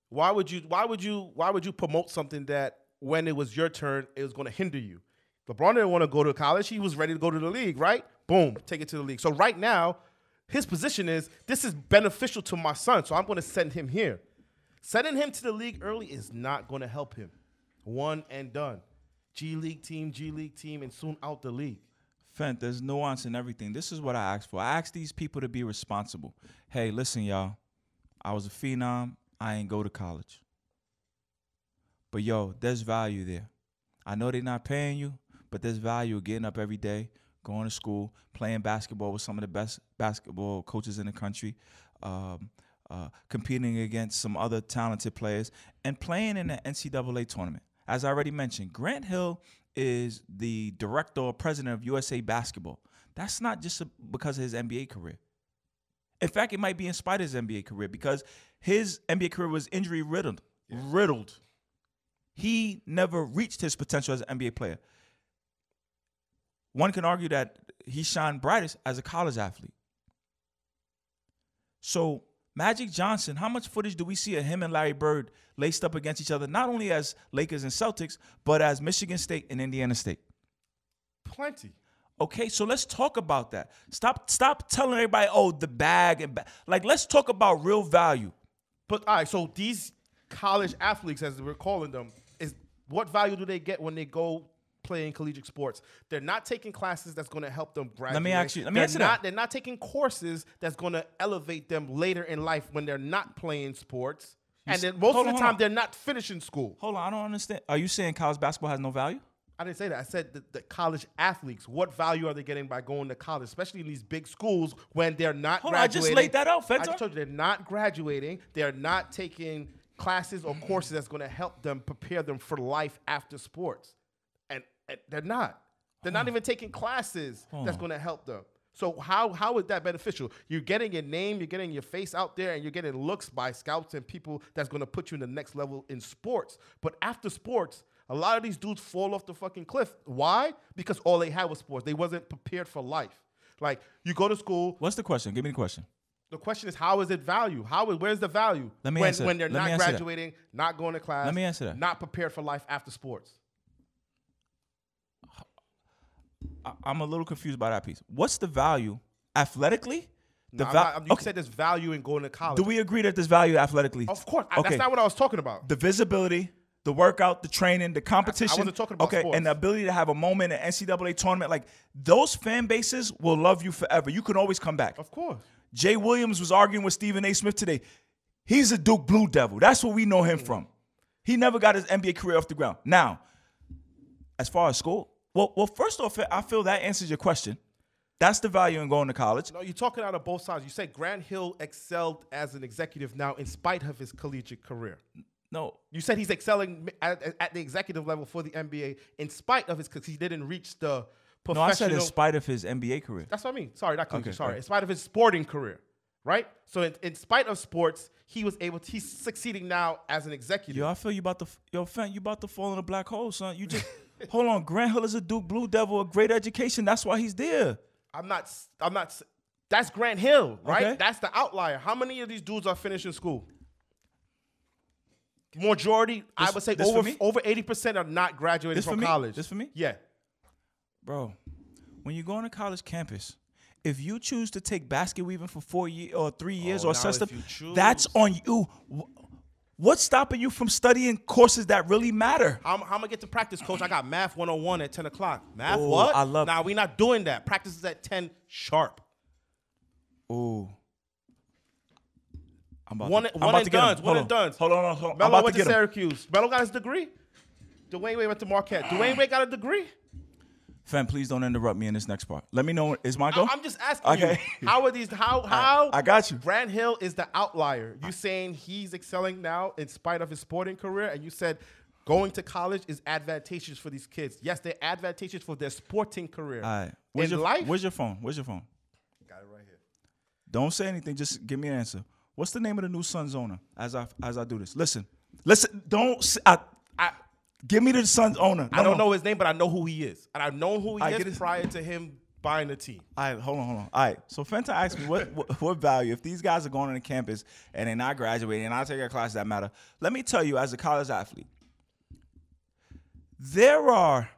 Why would you? Why would you? Why would you promote something that when it was your turn, it was going to hinder you? LeBron didn't want to go to college. He was ready to go to the league, right? Boom, take it to the league. So right now, His position is, this is beneficial to my son, so I'm going to send him here. Sending him to the league early is not going to help him. One and done. G League team, G League team, and soon out the league. Fent, there's nuance in everything. This is what I asked for. I asked these people to be responsible. Hey, listen, y'all. I was a phenom. I ain't go to college. But, yo, there's value there. I know they're not paying you, but there's value getting up every day, going to school, playing basketball with some of the best basketball coaches in the country, um, uh, competing against some other talented players, and playing in the N C double A tournament. As I already mentioned, Grant Hill is the director or president of U S A Basketball. That's not just because of his N B A career. In fact, it might be in spite of his N B A career, because his N B A career was injury riddled. Yeah. Riddled. He never reached his potential as an N B A player. One can argue that he shined brightest as a college athlete. So Magic Johnson, how much footage do we see of him and Larry Bird laced up against each other, not only as Lakers and Celtics, but as Michigan State and Indiana State? Plenty. Okay, so let's talk about that. Stop stop telling everybody, oh, the bag. and ba Like, let's talk about real value. But, all right, so these college athletes, as we're calling them, is what value do they get when they go playing collegiate sports? They're not taking classes that's going to help them graduate. Let me ask you. Let me ask you that. They're not taking courses that's going to elevate them later in life when they're not playing sports. And then most of the time, they're not finishing school. Hold on, I don't understand. Are you saying college basketball has no value? I didn't say that. I said that the college athletes, what value are they getting by going to college, especially in these big schools when they're not graduating? Hold on, I just laid that out, Fenton. I told you they're not graduating. They're not taking classes or courses that's going to help them prepare them for life after sports. They're not. They're not even taking classes that's going to help them. So how how is that beneficial? You're getting your name, you're getting your face out there, and you're getting looks by scouts and people that's going to put you in the next level in sports. But after sports, a lot of these dudes fall off the fucking cliff. Why? Because all they had was sports. They wasn't prepared for life. Like, you go to school. What's the question? Give me the question. The question is, how is it value? How is, where's the value? Let me when, answer When they're Let not graduating, that. not going to class, Let me answer that. not prepared for life after sports. I'm a little confused by that piece. What's the value athletically? The no, val not, you okay. said there's value in going to college. Do we agree that there's value athletically? Of course. I, okay. That's not what I was talking about. The visibility, the workout, the training, the competition. I, I wasn't talking about okay, sports. And the ability to have a moment in an N C double A tournament. Like, those fan bases will love you forever. You can always come back. Of course. Jay Williams was arguing with Stephen A. Smith today. He's a Duke Blue Devil. That's what we know him mm. from. He never got his N B A career off the ground. Now, as far as school, Well, well, first off, I feel that answers your question. That's the value in going to college. No, you're talking out of both sides. You said Grant Hill excelled as an executive now in spite of his collegiate career. No. You said he's excelling at, at the executive level for the N B A in spite of his, because he didn't reach the professional. No, I said in spite of his N B A career. That's what I mean. Sorry, not collegiate. Okay, sorry. Right. In spite of his sporting career, right? So in, in spite of sports, he was able to, he's succeeding now as an executive. Yo, I feel you about the, yo, Fent, you about to fall in a black hole, son. You just... Hold on, Grant Hill is a Duke Blue Devil, a great education. That's why he's there. I'm not, I'm not, that's Grant Hill, right? Okay. That's the outlier. How many of these dudes are finishing school? Majority, this, I would say over, over eighty percent are not graduating this from college. This for me? Yeah. Bro, when you go on a college campus, if you choose to take basket weaving for four years or three years oh, or something, that's on you. What's stopping you from studying courses that really matter? I'm, I'm going to get to practice, coach. I got math one oh one at ten o'clock. Math Ooh, what? I love nah, we're not doing that. Practice is at ten sharp. Ooh. I'm about one, to, I'm one about and done. One on. and done. Hold on. Hold on. Melo went to, to Syracuse. Melo got his degree. Dwayne Wade went to Marquette. Dwayne Wade got a degree. Fam, please don't interrupt me in this next part. Let me know. Is my go? I'm just asking okay. you. How are these? How? How? I, I got you. Grant Hill is the outlier. You saying he's excelling now in spite of his sporting career, and you said going to college is advantageous for these kids. Yes, they're advantageous for their sporting career. All right. Where's in your, life? Where's your phone? Where's your phone? Got it right here. Don't say anything. Just give me an answer. What's the name of the new Suns owner? As I as I do this, listen, listen. Don't I. I Give me the Suns owner. No, I don't no. know his name, but I know who he is. And I've known who he I is prior to him buying the team. All right, hold on, hold on. All right, so Fenton asked me what, what, what value, if these guys are going on the campus and they're not graduating and I take a class that matter, let me tell you as a college athlete, there are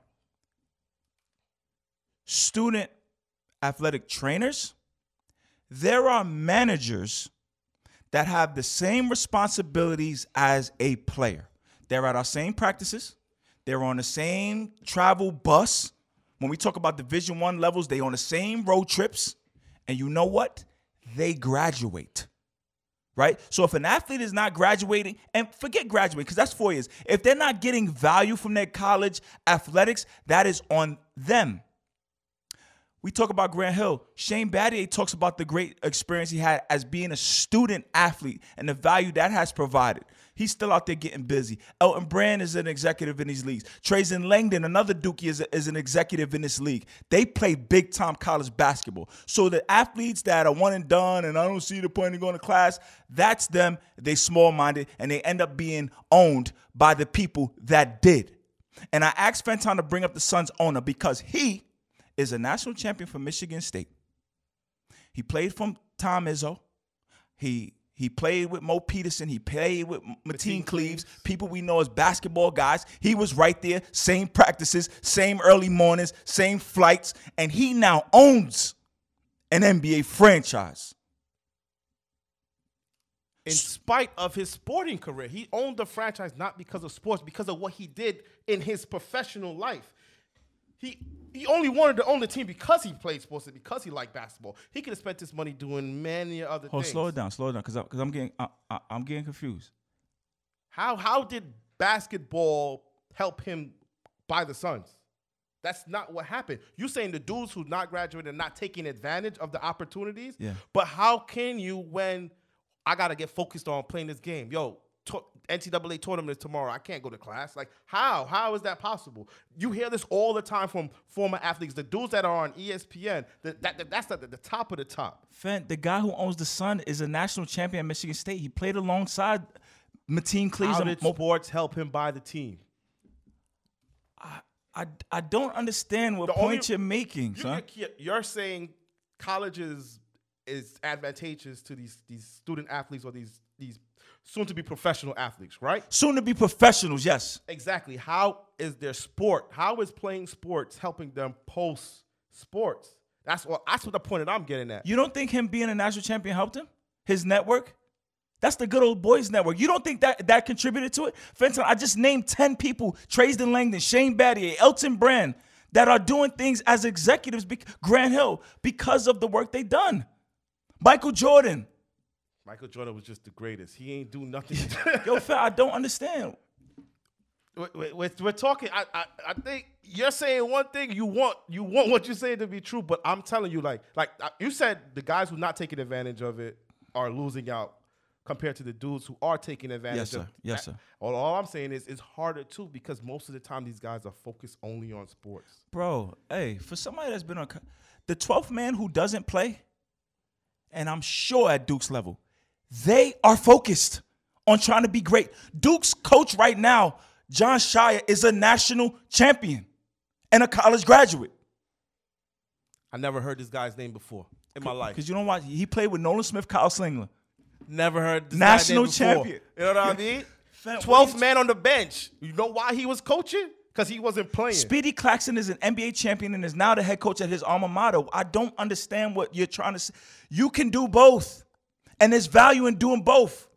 student athletic trainers, there are managers that have the same responsibilities as a player. They're at our same practices. They're on the same travel bus. When we talk about Division One levels, they're on the same road trips. And you know what? They graduate, right? So if an athlete is not graduating, and forget graduating, because that's four years. If they're not getting value from their college athletics, that is on them. We talk about Grant Hill. Shane Battier talks about the great experience he had as being a student athlete and the value that has provided. He's still out there getting busy. Elton Brand is an executive in these leagues. Trazen Langdon, another Dukie, is, a, is an executive in this league. They play big-time college basketball. So the athletes that are one and done and I don't see the point in going to class, that's them. They small-minded, and they end up being owned by the people that did. And I asked Fenton to bring up the Suns owner because he is a national champion for Michigan State. He played from Tom Izzo. He he played with Mo Peterson. He played with Mateen Cleaves, people we know as basketball guys. He was right there, same practices, same early mornings, same flights, and he now owns an N B A franchise. In spite of his sporting career, he owned the franchise not because of sports, because of what he did in his professional life. He he only wanted to own the team because he played sports and because he liked basketball. He could have spent his money doing many other oh, things. Oh, slow it down, slow it down, because I'm getting I, I, I'm getting confused. How how did basketball help him buy the Suns? That's not what happened. You're saying the dudes who not graduated are not taking advantage of the opportunities. Yeah. But how can you when I gotta get focused on playing this game, yo? N C double A tournament is tomorrow. I can't go to class. Like, how? How is that possible? You hear this all the time from former athletes. The dudes that are on E S P N, the, that, that, that's the, the top of the top. Fent, the guy who owns the Sun is a national champion at Michigan State. He played alongside Mateen Cleaves. How did sports help him buy the team? I I, I don't understand what the point only, you're making, you, son. You're, you're saying colleges is advantageous to these, these student athletes or these these soon-to-be professional athletes, right? Soon-to-be professionals, yes. Exactly. How is their sport, how is playing sports helping them post-sports? That's what, that's what the point that I'm getting at. You don't think him being a national champion helped him? His network? That's the good old boys network. You don't think that, that contributed to it? Fenton, I just named ten people, Trazen Langdon, Shane Battier, Elton Brand, that are doing things as executives, Grant Hill, because of the work they've done. Michael Jordan. Michael Jordan was just the greatest. He ain't do nothing. Yo, Phil, I don't understand. We're, we're, we're talking. I, I I think you're saying one thing. You want you want what you say to be true, but I'm telling you, like like you said, the guys who are not taking advantage of it are losing out compared to the dudes who are taking advantage. Yes, sir. Of yes, sir. All, all I'm saying is it's harder too because most of the time these guys are focused only on sports. Bro, hey, for somebody that's been on the twelfth man who doesn't play, and I'm sure at Duke's level, they are focused on trying to be great. Duke's coach right now, John Shire, is a national champion and a college graduate. I never heard this guy's name before in my life. Because you don't watch. He played with Nolan Smith, Kyle Slingler. Never heard this guy's name before. National champion. You know what I mean? twelfth man on the bench. You know why he was coaching? Because he wasn't playing. Speedy Claxton is an N B A champion and is now the head coach at his alma mater. I don't understand what you're trying to say. You can do both. And there's value in doing both.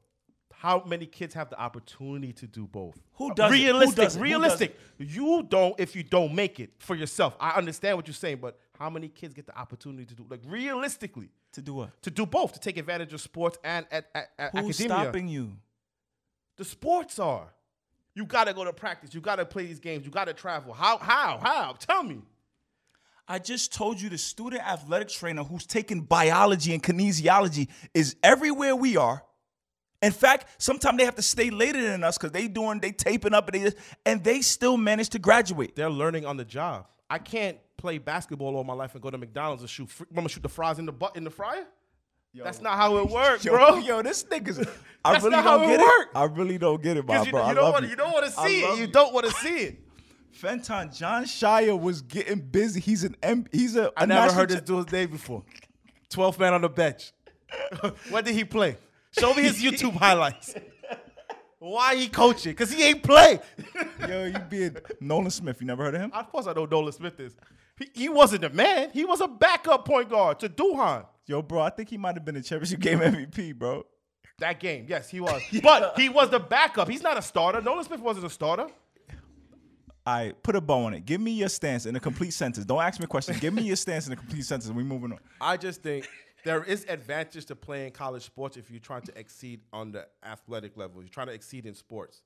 How many kids have the opportunity to do both? Who does realistic, it? Who does it? Realistic. Who does it? You don't if you don't make it for yourself. I understand what you're saying, but how many kids get the opportunity to do, like realistically? To do what? To do both, to take advantage of sports and at, at, at academia. Who's stopping you? The sports are. You got to go to practice. You got to play these games. You got to travel. How? How? How? Tell me. I just told you the student athletic trainer who's taking biology and kinesiology is everywhere we are. In fact, sometimes they have to stay later than us because they doing they taping up and they and they still manage to graduate. They're learning on the job. I can't play basketball all my life and go to McDonald's and shoot. I'm gonna shoot the fries in the butt in the fryer. Yo. That's not how it works, yo, bro. Yo, this nigga's. I That's really not don't how it get work. it. I really don't get it, my you, bro. You don't want you. you don't want to see it. You, you don't want to see it. Fenton, John Shire was getting busy. He's an M. He's a. I never heard this dude's name before. twelfth man on the bench. What did he play? Show me his YouTube highlights. Why he coaching? Because he ain't play. Yo, you being Nolan Smith. You never heard of him? Of course I know Nolan Smith is. He, he wasn't a man. He was a backup point guard to Duhan. Yo, bro, I think he might have been a championship game M V P, bro. That game, yes, he was. But he was the backup. He's not a starter. Nolan Smith wasn't a starter. All right, put a bow on it. Give me your stance in a complete sentence. Don't ask me questions. Give me your stance in a complete sentence, and we're moving on. I just think there is advantage to playing college sports if you're trying to exceed on the athletic level. You're trying to exceed in sports.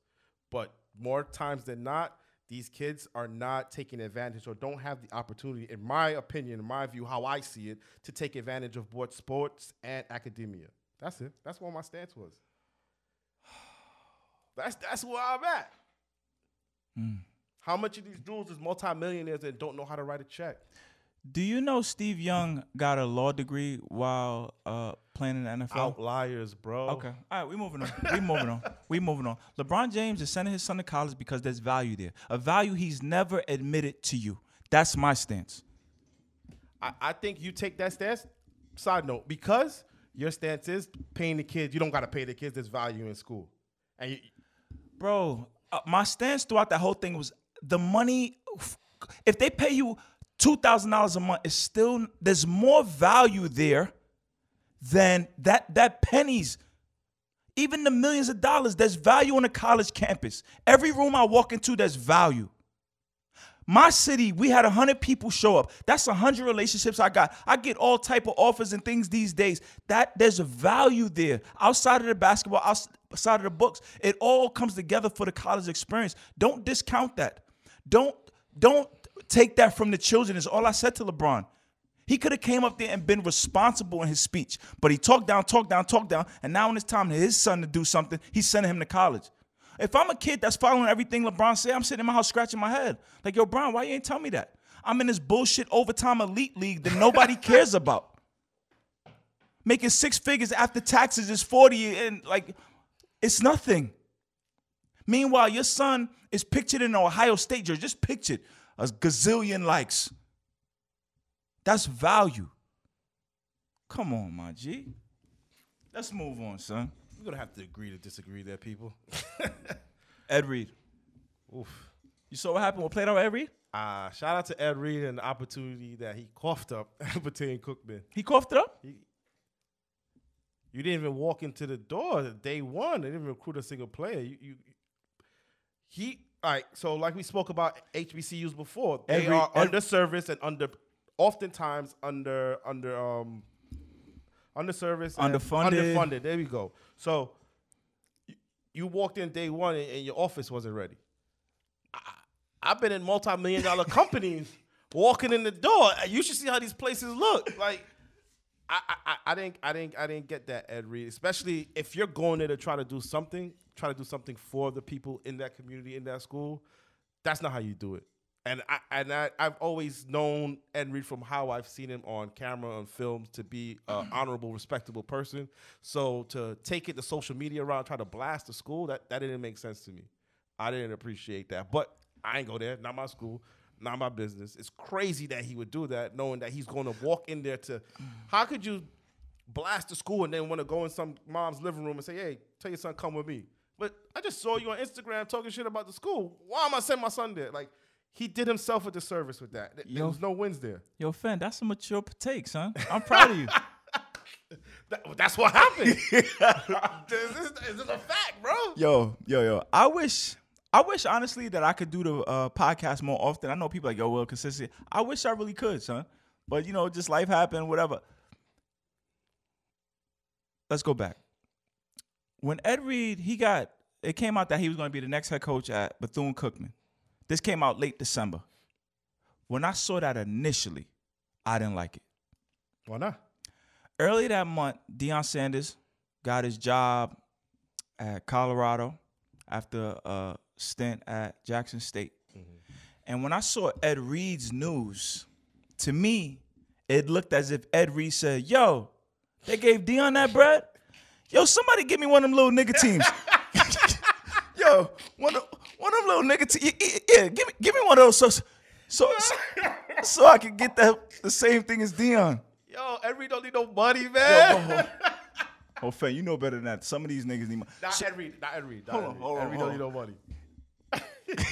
But more times than not, these kids are not taking advantage or don't have the opportunity, in my opinion, in my view, how I see it, to take advantage of both sports and academia. That's it. That's what my stance was. That's that's where I'm at. Mm. How much of these dudes is multimillionaires that don't know how to write a check? Do you know Steve Young got a law degree while uh, playing in the N F L? Outliers, bro. Okay. All right, we're moving on. We're moving on. We're moving on. LeBron James is sending his son to college because there's value there, a value he's never admitted to you. That's my stance. I, I think you take that stance, side note, because your stance is paying the kids. You don't got to pay the kids. There's value in school. And you, bro, uh, my stance throughout that whole thing was the money, if they pay you two thousand dollars a month, is still, there's more value there than that, that pennies. Even the millions of dollars, there's value on a college campus. Every room I walk into, there's value. My city, we had one hundred people show up. That's one hundred relationships I got. I get all type of offers and things these days. That there's a value there. Outside of the basketball, outside of the books, it all comes together for the college experience. Don't discount that. Don't, don't take that from the children is all I said to LeBron. He could have came up there and been responsible in his speech, but he talked down, talked down, talked down, and now when it's time for his son to do something, he's sending him to college. If I'm a kid that's following everything LeBron said, I'm sitting in my house scratching my head. Like, yo, Bron, why you ain't tell me that? I'm in this bullshit overtime elite league that nobody cares about. Making six figures after taxes is forty, and, like, it's nothing. Meanwhile, your son is pictured in Ohio State, you're just pictured. A gazillion likes. That's value. Come on, my G. Let's move on, son. We're going to have to agree to disagree there, people. Ed Reed. Oof. You saw what happened with Plato Ed Reed? Uh, shout out to Ed Reed and the opportunity that he coughed up between Cookman. He coughed it up? He, you didn't even walk into the door day one. They didn't even recruit a single player. You, you He... All right, so like we spoke about H B C Us before, they every, are every, underserviced and under, oftentimes under under um, underserviced, underfunded. Underfunded. There we go. So you, you walked in day one and, and your office wasn't ready. I, I've been in multi-million dollar companies walking in the door. You should see how these places look. Like I, I, I didn't I didn't I didn't get that, Ed Reed. Especially if you're going there to try to do something. Try to do something for the people in that community, in that school. That's not how you do it. And I and I, I've always known Ed Reed from how I've seen him on camera, on films, to be an honorable, respectable person. So to take it to social media around, try to blast the school, that, that didn't make sense to me. I didn't appreciate that. But I ain't go there. Not my school. Not my business. It's crazy that he would do that, knowing that he's going to walk in there to... How could you blast the school and then want to go in some mom's living room and say, hey, tell your son, come with me? But I just saw you on Instagram talking shit about the school. Why am I sending my son there? Like, he did himself a disservice with that. There yo, was no wins there. Yo, Fen, that's a mature take, son. I'm proud of you. that, that's what happened. is, this, is this a fact, bro? Yo, yo, yo. I wish, I wish honestly that I could do the uh, podcast more often. I know people are like, yo, well, consistent. I wish I really could, son. But, you know, just life happened, whatever. Let's go back. When Ed Reed, he got, it came out that he was going to be the next head coach at Bethune-Cookman. This came out late December. When I saw that initially, I didn't like it. Why not? Early that month, Deion Sanders got his job at Colorado after a stint at Jackson State. Mm-hmm. And when I saw Ed Reed's news, to me, it looked as if Ed Reed said, yo, they gave Deion that bread? Yo, somebody give me one of them little nigga teams. Yo, one of, one of them little nigga teams. Yeah, yeah, give me give me one of those so so, so, so I can get that the same thing as Deion. Yo, Ed Reed don't need no money, man. Yo, oh, oh Fen, you know better than that. Some of these niggas need money. Not so, Ed Reed, not Ed Reed. Not hold on, hold on. Ed Reed don't need no money.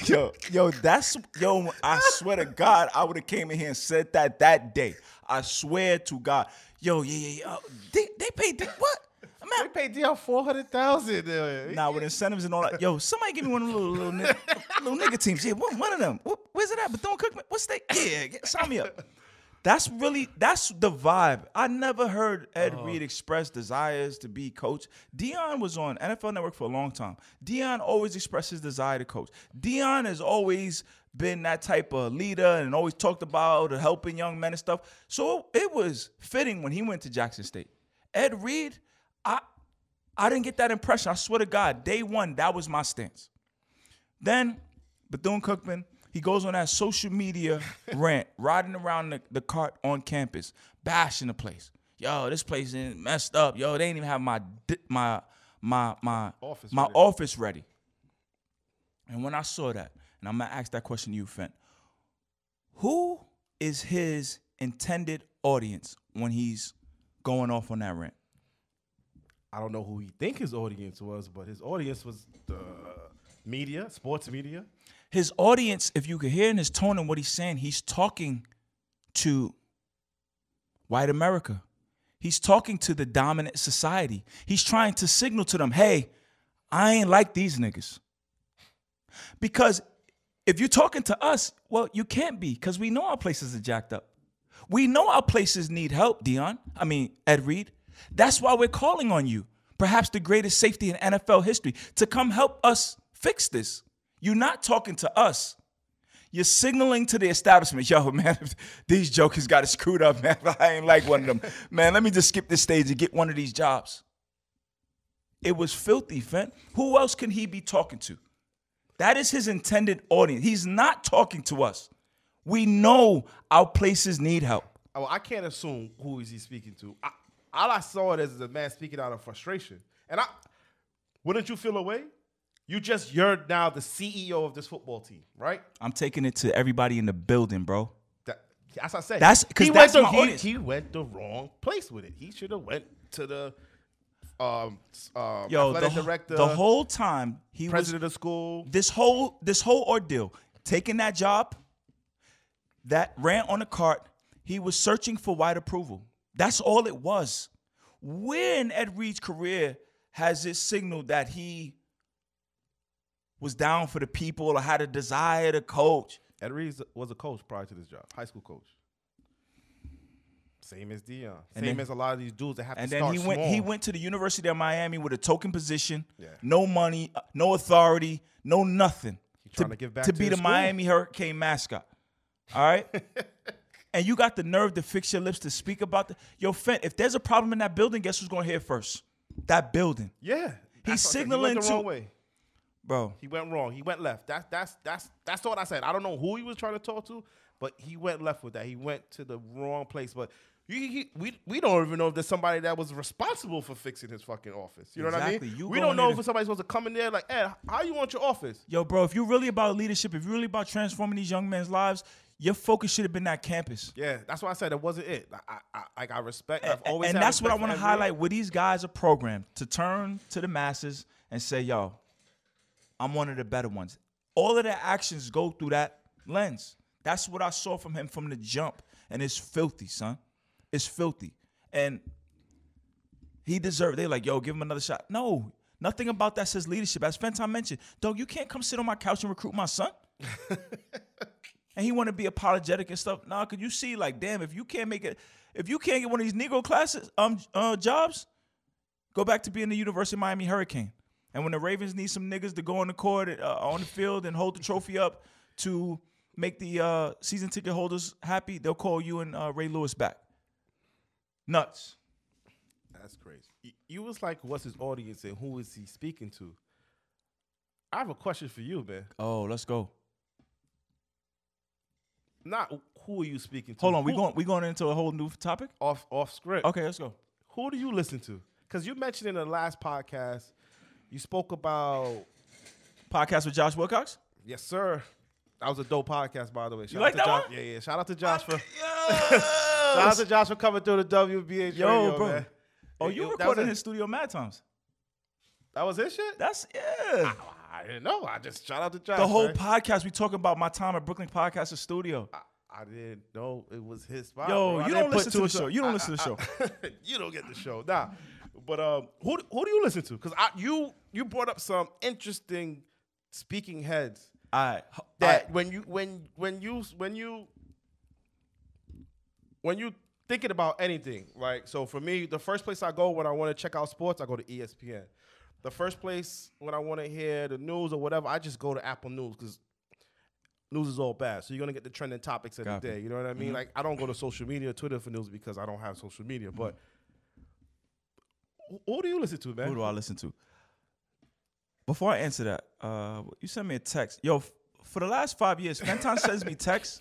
yo, yo, that's yo. I swear to God, I would have came in here and said that that day. I swear to God. yo, yeah, yeah, yeah. They, they paid, they, what? I mean, they paid D L four hundred thousand dollars. Nah, with incentives and all that. Yo, somebody give me one of them little, little, nigga, little nigga teams. Yeah, one, one of them. Where's it at? Bethune Cookman? What's that? Yeah, yeah, sign me up. That's really, that's the vibe. I never heard Ed oh. Reed express desires to be coach. Dion was on N F L Network for a long time. Dion always expresses desire to coach. Dion has always been that type of leader and always talked about helping young men and stuff. So it was fitting when he went to Jackson State. Ed Reed, I, I didn't get that impression. I swear to God, day one, that was my stance. Then Bethune-Cookman, he goes on that social media rant, riding around the, the cart on campus, bashing the place. Yo, this place is messed up. Yo, they ain't even have my my my my office my ready. office ready. And when I saw that, and I'm gonna ask that question to you, Fent, who is his intended audience when he's going off on that rant? I don't know who he think his audience was, but his audience was the media, sports media. His audience, if you could hear in his tone and what he's saying, he's talking to white America. He's talking to the dominant society. He's trying to signal to them, hey, I ain't like these niggas. Because if you're talking to us, well, you can't be, because we know our places are jacked up. We know our places need help, Dion. I mean, Ed Reed. That's why we're calling on you, perhaps the greatest safety in N F L history, to come help us fix this. You're not talking to us. You're signaling to the establishment, yo, man, these jokers got it screwed up, man. I ain't like one of them. Man, let me just skip this stage and get one of these jobs. It was filthy, Fent. Who else can he be talking to? That is his intended audience. He's not talking to us. We know our places need help. Oh, I can't assume who is he speaking to. I, all I saw it as is a man speaking out of frustration. And I, wouldn't you feel away? You just, you're now the C E O of this football team, right? I'm taking it to everybody in the building, bro. That, as I said, that's, he, that's went the, he, he went the wrong place with it. He should have went to the um, um, Yo, athletic the, director. The whole time he president was president of school. This whole this whole ordeal, taking that job, that rant on the cart, he was searching for white approval. That's all it was. Where in Ed Reed's career has it signaled that he was down for the people or had a desire to coach? Ed Reed was a coach prior to this job, high school coach. Same as Dion. And Same then, as a lot of these dudes that have to start small. And then he went, he went to the University of Miami with a token position, yeah. no money, no authority, no nothing. He's trying to, to give back to, to be the school. Miami Hurricane mascot. All right? And you got the nerve to fix your lips to speak about the... Yo, Fent, if there's a problem in that building, guess who's going to hear first? That building. Yeah. He's signaling he to... Bro, he went wrong. He went left. That's that's that's that's what I said. I don't know who he was trying to talk to, but he went left with that. He went to the wrong place. But he, he, we we don't even know if there's somebody that was responsible for fixing his fucking office. You know exactly. what I mean? You we don't know if somebody's supposed to come in there like, "Ed, how you want your office?" Yo, bro, if you're really about leadership, if you're really about transforming these young men's lives, your focus should have been that campus. Yeah, that's why I said that wasn't it. I I, I, I respect. I've always and, and that's what I want to highlight. Where these guys are programmed to turn to the masses and say, "Yo, I'm one of the better ones." All of their actions go through that lens. That's what I saw from him from the jump. And it's filthy, son. It's filthy. And he deserved it. They're like, yo, give him another shot. No, nothing about that says leadership. As Fenton mentioned, dog, you can't come sit on my couch and recruit my son. And he want to be apologetic and stuff. Nah, because you see, like, damn, if you can't make it, if you can't get one of these Negro classes, um, uh, jobs, go back to being the University of Miami Hurricane. And when the Ravens need some niggas to go on the court, uh, on the field, and hold the trophy up to make the uh, season ticket holders happy, they'll call you and uh, Ray Lewis back. Nuts. That's crazy. Y you was like, what's his audience and who is he speaking to? I have a question for you, man. Oh, let's go. Not who are you speaking to? Hold on, who? we going we going into a whole new topic? Off off script. Okay, let's go. Who do you listen to? Because you mentioned in the last podcast. You spoke about... Podcast with Josh Wilcox? Yes, sir. That was a dope podcast, by the way. Shout you like out to that Josh. One? Yeah, yeah. Shout out to Josh for... Shout out to Josh for coming through the W B H Yo, radio, bro. Man. Oh, you it, recorded in his studio mad times. That was his shit? That's... Yeah. I, I didn't know. I just shout out to Josh. The whole man. podcast, we talking about my time at Brooklyn Podcaster Studio. I, I didn't know it was his spot. Yo, bro. you don't listen to the show. You don't I, listen to the show. You don't get the show. Nah. But um, who who do you listen to? Because you you brought up some interesting speaking heads. I that I, when you when when you when you when you thinking about anything, like, so for me, the first place I go when I want to check out sports, I go to E S P N. The first place when I want to hear the news or whatever, I just go to Apple News, because news is all bad. So you're going to get the trending topics of the day. You know what I mean? Mm-hmm. Like, I don't go to social media, Twitter for news, because I don't have social media. But who do you listen to, man? Who do I listen to? Before I answer that, uh, you sent me a text. Yo, f- for the last five years, Fenton sends me texts,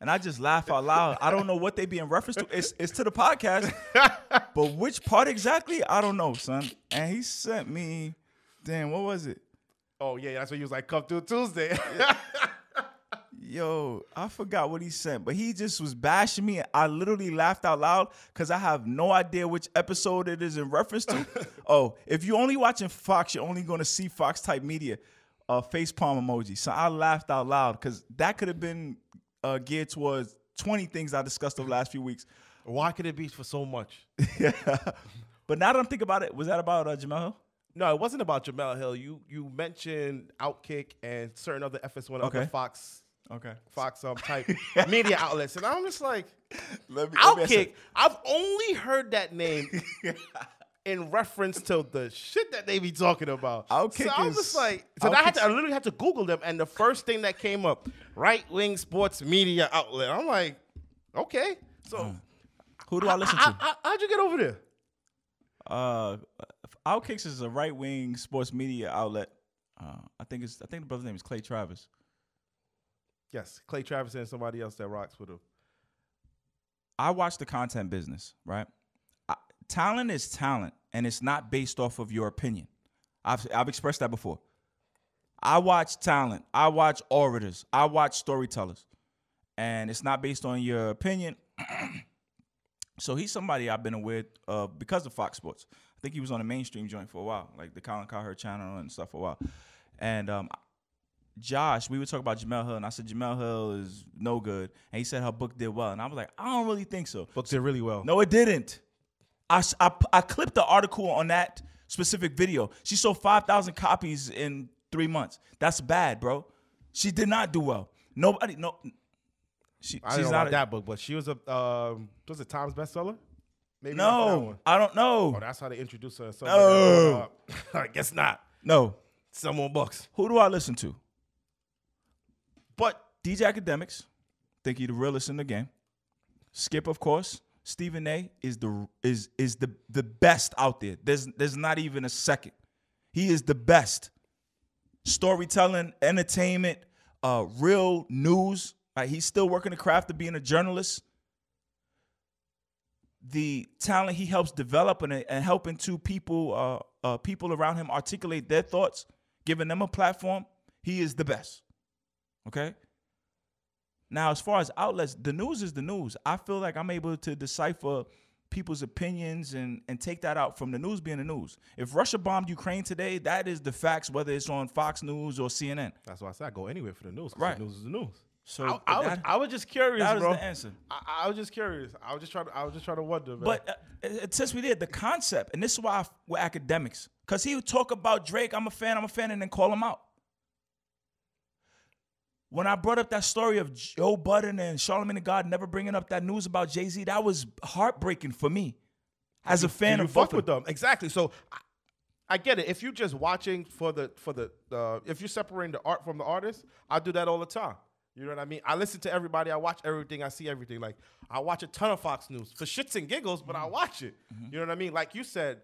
and I just laugh out loud. I don't know what they be in reference to. It's, it's to the podcast. But which part exactly, I don't know, son. And he sent me, damn, what was it? Oh, yeah, that's what he was like, come through Tuesday. Yo, I forgot what he sent, but he just was bashing me. I literally laughed out loud because I have no idea which episode it is in reference to. Oh, if you're only watching Fox, you're only going to see Fox-type media, uh, facepalm emoji. So I laughed out loud because that could have been uh, geared towards twenty things I discussed over the last few weeks. Why could it be for so much? Yeah. But now that I'm thinking about it, was that about uh, Jamel Hill? No, it wasn't about Jamel Hill. You you mentioned Outkick and certain other F S one, okay. Other Fox, okay, Fox um, type media outlets. And I'm just like, let me, Outkick, let me I've only heard that name in reference to the shit that they be talking about. Outkick so I'm just like, so Outkick. I had to, I literally had to Google them, and the first thing that came up, right-wing sports media outlet. I'm like, okay, so... Mm. Who do I listen to? I, I, I, how'd you get over there? Uh, Outkicks is a right wing sports media outlet. Uh, I think it's I think the brother's name is Clay Travis. Yes, Clay Travis and somebody else that rocks with him. I watch the content business, right? I, talent is talent, and it's not based off of your opinion. I've I've expressed that before. I watch talent. I watch orators. I watch storytellers, and it's not based on your opinion. So he's somebody I've been aware of because of Fox Sports. I think he was on the mainstream joint for a while, like the Colin Cowherd channel and stuff for a while. And um, Josh, we were talking about Jamel Hill, and I said Jamel Hill is no good. And he said her book did well. And I was like, I don't really think so. Book did really well. No, it didn't. I, I, I clipped the article on that specific video. She sold five thousand copies in three months. That's bad, bro. She did not do well. Nobody, no. She, I she's don't know not about a, that book, but she was a um, was a Times bestseller. Maybe no, I don't know. Oh, that's how they introduced her. No, uh, I guess not. No, someone books. Who do I listen to? But D J Academics, think he the realest in the game. Skip, of course. Stephen A. is the is is the the best out there. There's there's not even a second. He is the best. Storytelling, entertainment, uh, real news. Like, he's still working the craft of being a journalist. The talent he helps develop and, and helping to people, uh, uh, people around him articulate their thoughts, giving them a platform, he is the best. Okay? Now, as far as outlets, the news is the news. I feel like I'm able to decipher people's opinions and, and take that out from the news being the news. If Russia bombed Ukraine today, that is the facts, whether it's on Fox News or C N N. That's why I said I go anywhere for the news, because right. The news is the news. So I, I, that, was, I was just curious, that bro. That was the answer. I, I was just curious. I was just trying to. I was just trying to wonder, man. But uh, since we did the concept, and this is why I, we're academics, because he would talk about Drake. I'm a fan. I'm a fan, and then call him out. When I brought up that story of Joe Budden and Charlemagne the God never bringing up that news about Jay-Z, that was heartbreaking for me as a fan of both of them. Exactly. So I, I get it. If you're just watching for the for the uh, if you're separating the art from the artist, I do that all the time. You know what I mean? I listen to everybody. I watch everything. I see everything. Like, I watch a ton of Fox News for shits and giggles, but mm-hmm. I watch it. Mm-hmm. You know what I mean? Like you said,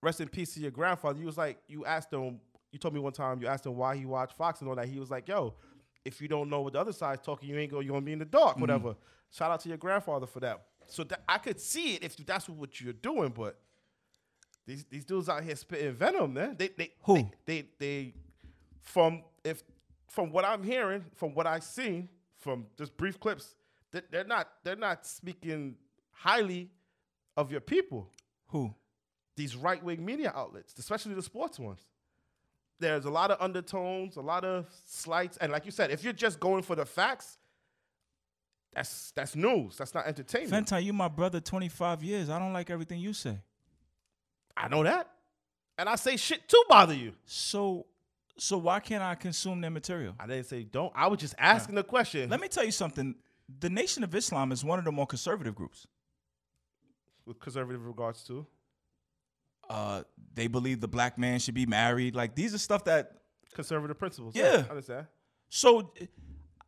rest in peace to your grandfather. You was like, you asked him, you told me one time, you asked him why he watched Fox and all that. He was like, yo, if you don't know what the other side's talking, you ain't going to be in the dark, mm-hmm. whatever. Shout out to your grandfather for that. So that, I could see it if that's what you're doing, but these these dudes out here spitting venom, man. They, they, Who? They, they, they, they from, if, From what I'm hearing, from what I've seen, from just brief clips, that they're not they're not speaking highly of your people. Who? These right wing media outlets, especially the sports ones. There's a lot of undertones, a lot of slights, and like you said, if you're just going for the facts, That's that's news. That's not entertainment. Fenton, you my brother twenty-five years. I don't like everything you say. I know that. And I say shit to bother you. So so why can't I consume their material? I didn't say don't. I was just asking yeah. the question. Let me tell you something. The Nation of Islam is one of the more conservative groups. With conservative regards to? Uh, they believe the black man should be married. Like, these are stuff that... Conservative principles. Yeah. I understand. So...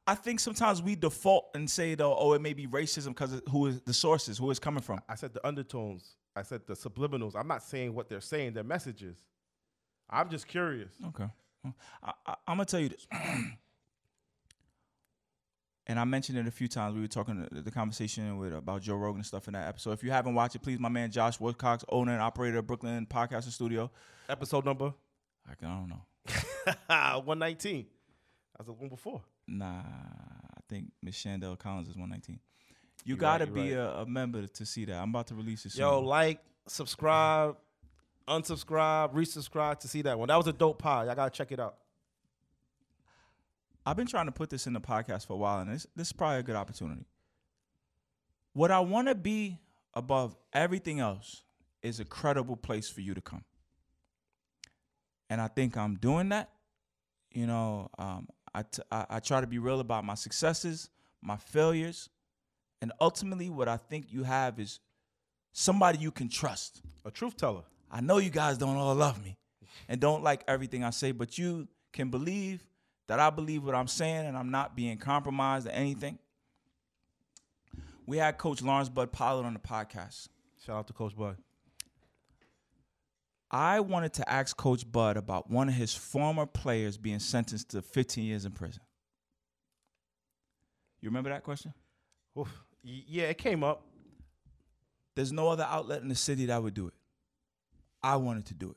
I think sometimes we default and say, though, oh, it may be racism because of who is the sources, who it's coming from. I said the undertones. I said the subliminals. I'm not saying what they're saying, their messages. I'm just curious. Okay. I, I, I'm going to tell you this. And I mentioned it a few times. We were talking the, the conversation with about Joe Rogan and stuff in that episode. If you haven't watched it, please, my man Josh Woodcox, owner and operator of Brooklyn Podcasting Studio. Episode number? I don't know. one nineteen. That's the one before. Nah, I think Miss Chandel Collins is one nineteen. You got to be a, a member to see that. I'm about to release it soon. Yo, like, subscribe, unsubscribe, resubscribe to see that one. That was a dope pod. Y'all got to check it out. I've been trying to put this in the podcast for a while, and this, this is probably a good opportunity. What I want to be above everything else is a credible place for you to come. And I think I'm doing that. You know, um, I, t I, I try to be real about my successes, my failures, and ultimately what I think you have is somebody you can trust. A truth teller. I know you guys don't all love me and don't like everything I say, but you can believe that I believe what I'm saying and I'm not being compromised or anything. We had Coach Lawrence Bud Pollard on the podcast. Shout out to Coach Bud. I wanted to ask Coach Bud about one of his former players being sentenced to fifteen years in prison. You remember that question? Oof. Yeah, it came up. There's no other outlet in the city that would do it. I wanted to do it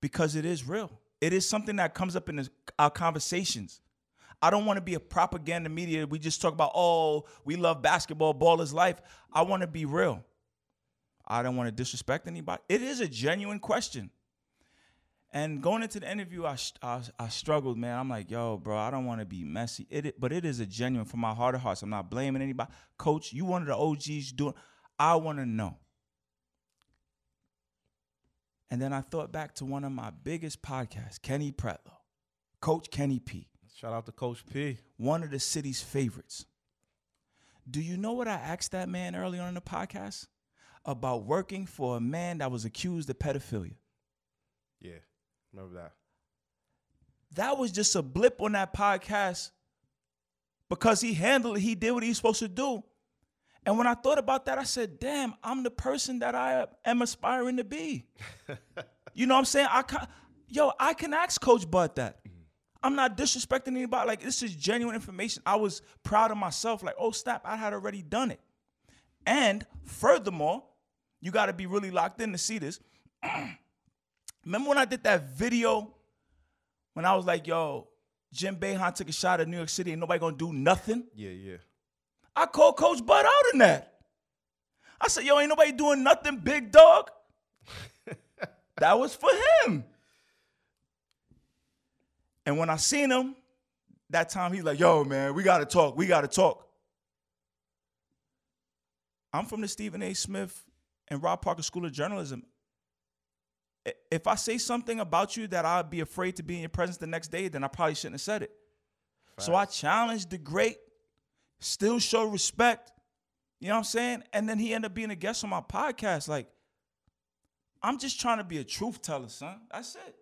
because it is real. It is something that comes up in this, our conversations. I don't want to be a propaganda media. We just talk about, oh, we love basketball, ball is life. I want to be real. I don't want to disrespect anybody. It is a genuine question. And going into the interview, I, I, I struggled, man. I'm like, yo, bro, I don't want to be messy. It, but it is a genuine from my heart of hearts. I'm not blaming anybody. Coach, you one of the O Gs doing. I want to know. And then I thought back to one of my biggest podcasts, Kenny Pretlow. Coach Kenny P. Shout out to Coach P. One of the city's favorites. Do you know what I asked that man early on in the podcast? About working for a man that was accused of pedophilia. Yeah, remember that. That was just a blip on that podcast because he handled it. He did what he was supposed to do. And when I thought about that, I said, damn, I'm the person that I am aspiring to be. You know what I'm saying? I can, yo, I can ask Coach Bud that. I'm not disrespecting anybody. Like, this is genuine information. I was proud of myself. Like, oh, snap, I had already done it. And furthermore, you got to be really locked in to see this. Remember when I did that video when I was like, yo, Jim Boeheim took a shot at New York City and nobody going to do nothing? Yeah, yeah. I called Coach Bud out in that. I said, yo, ain't nobody doing nothing, big dog. That was for him. And when I seen him, that time he's like, yo, man, we got to talk. We got to talk. I'm from the Stephen A. Smith and Rob Parker School of Journalism. If I say something about you that I'd be afraid to be in your presence the next day, then I probably shouldn't have said it. Right. So I challenged the great, still show respect, you know what I'm saying? And then he ended up being a guest on my podcast. Like, I'm just trying to be a truth teller, son. That's it.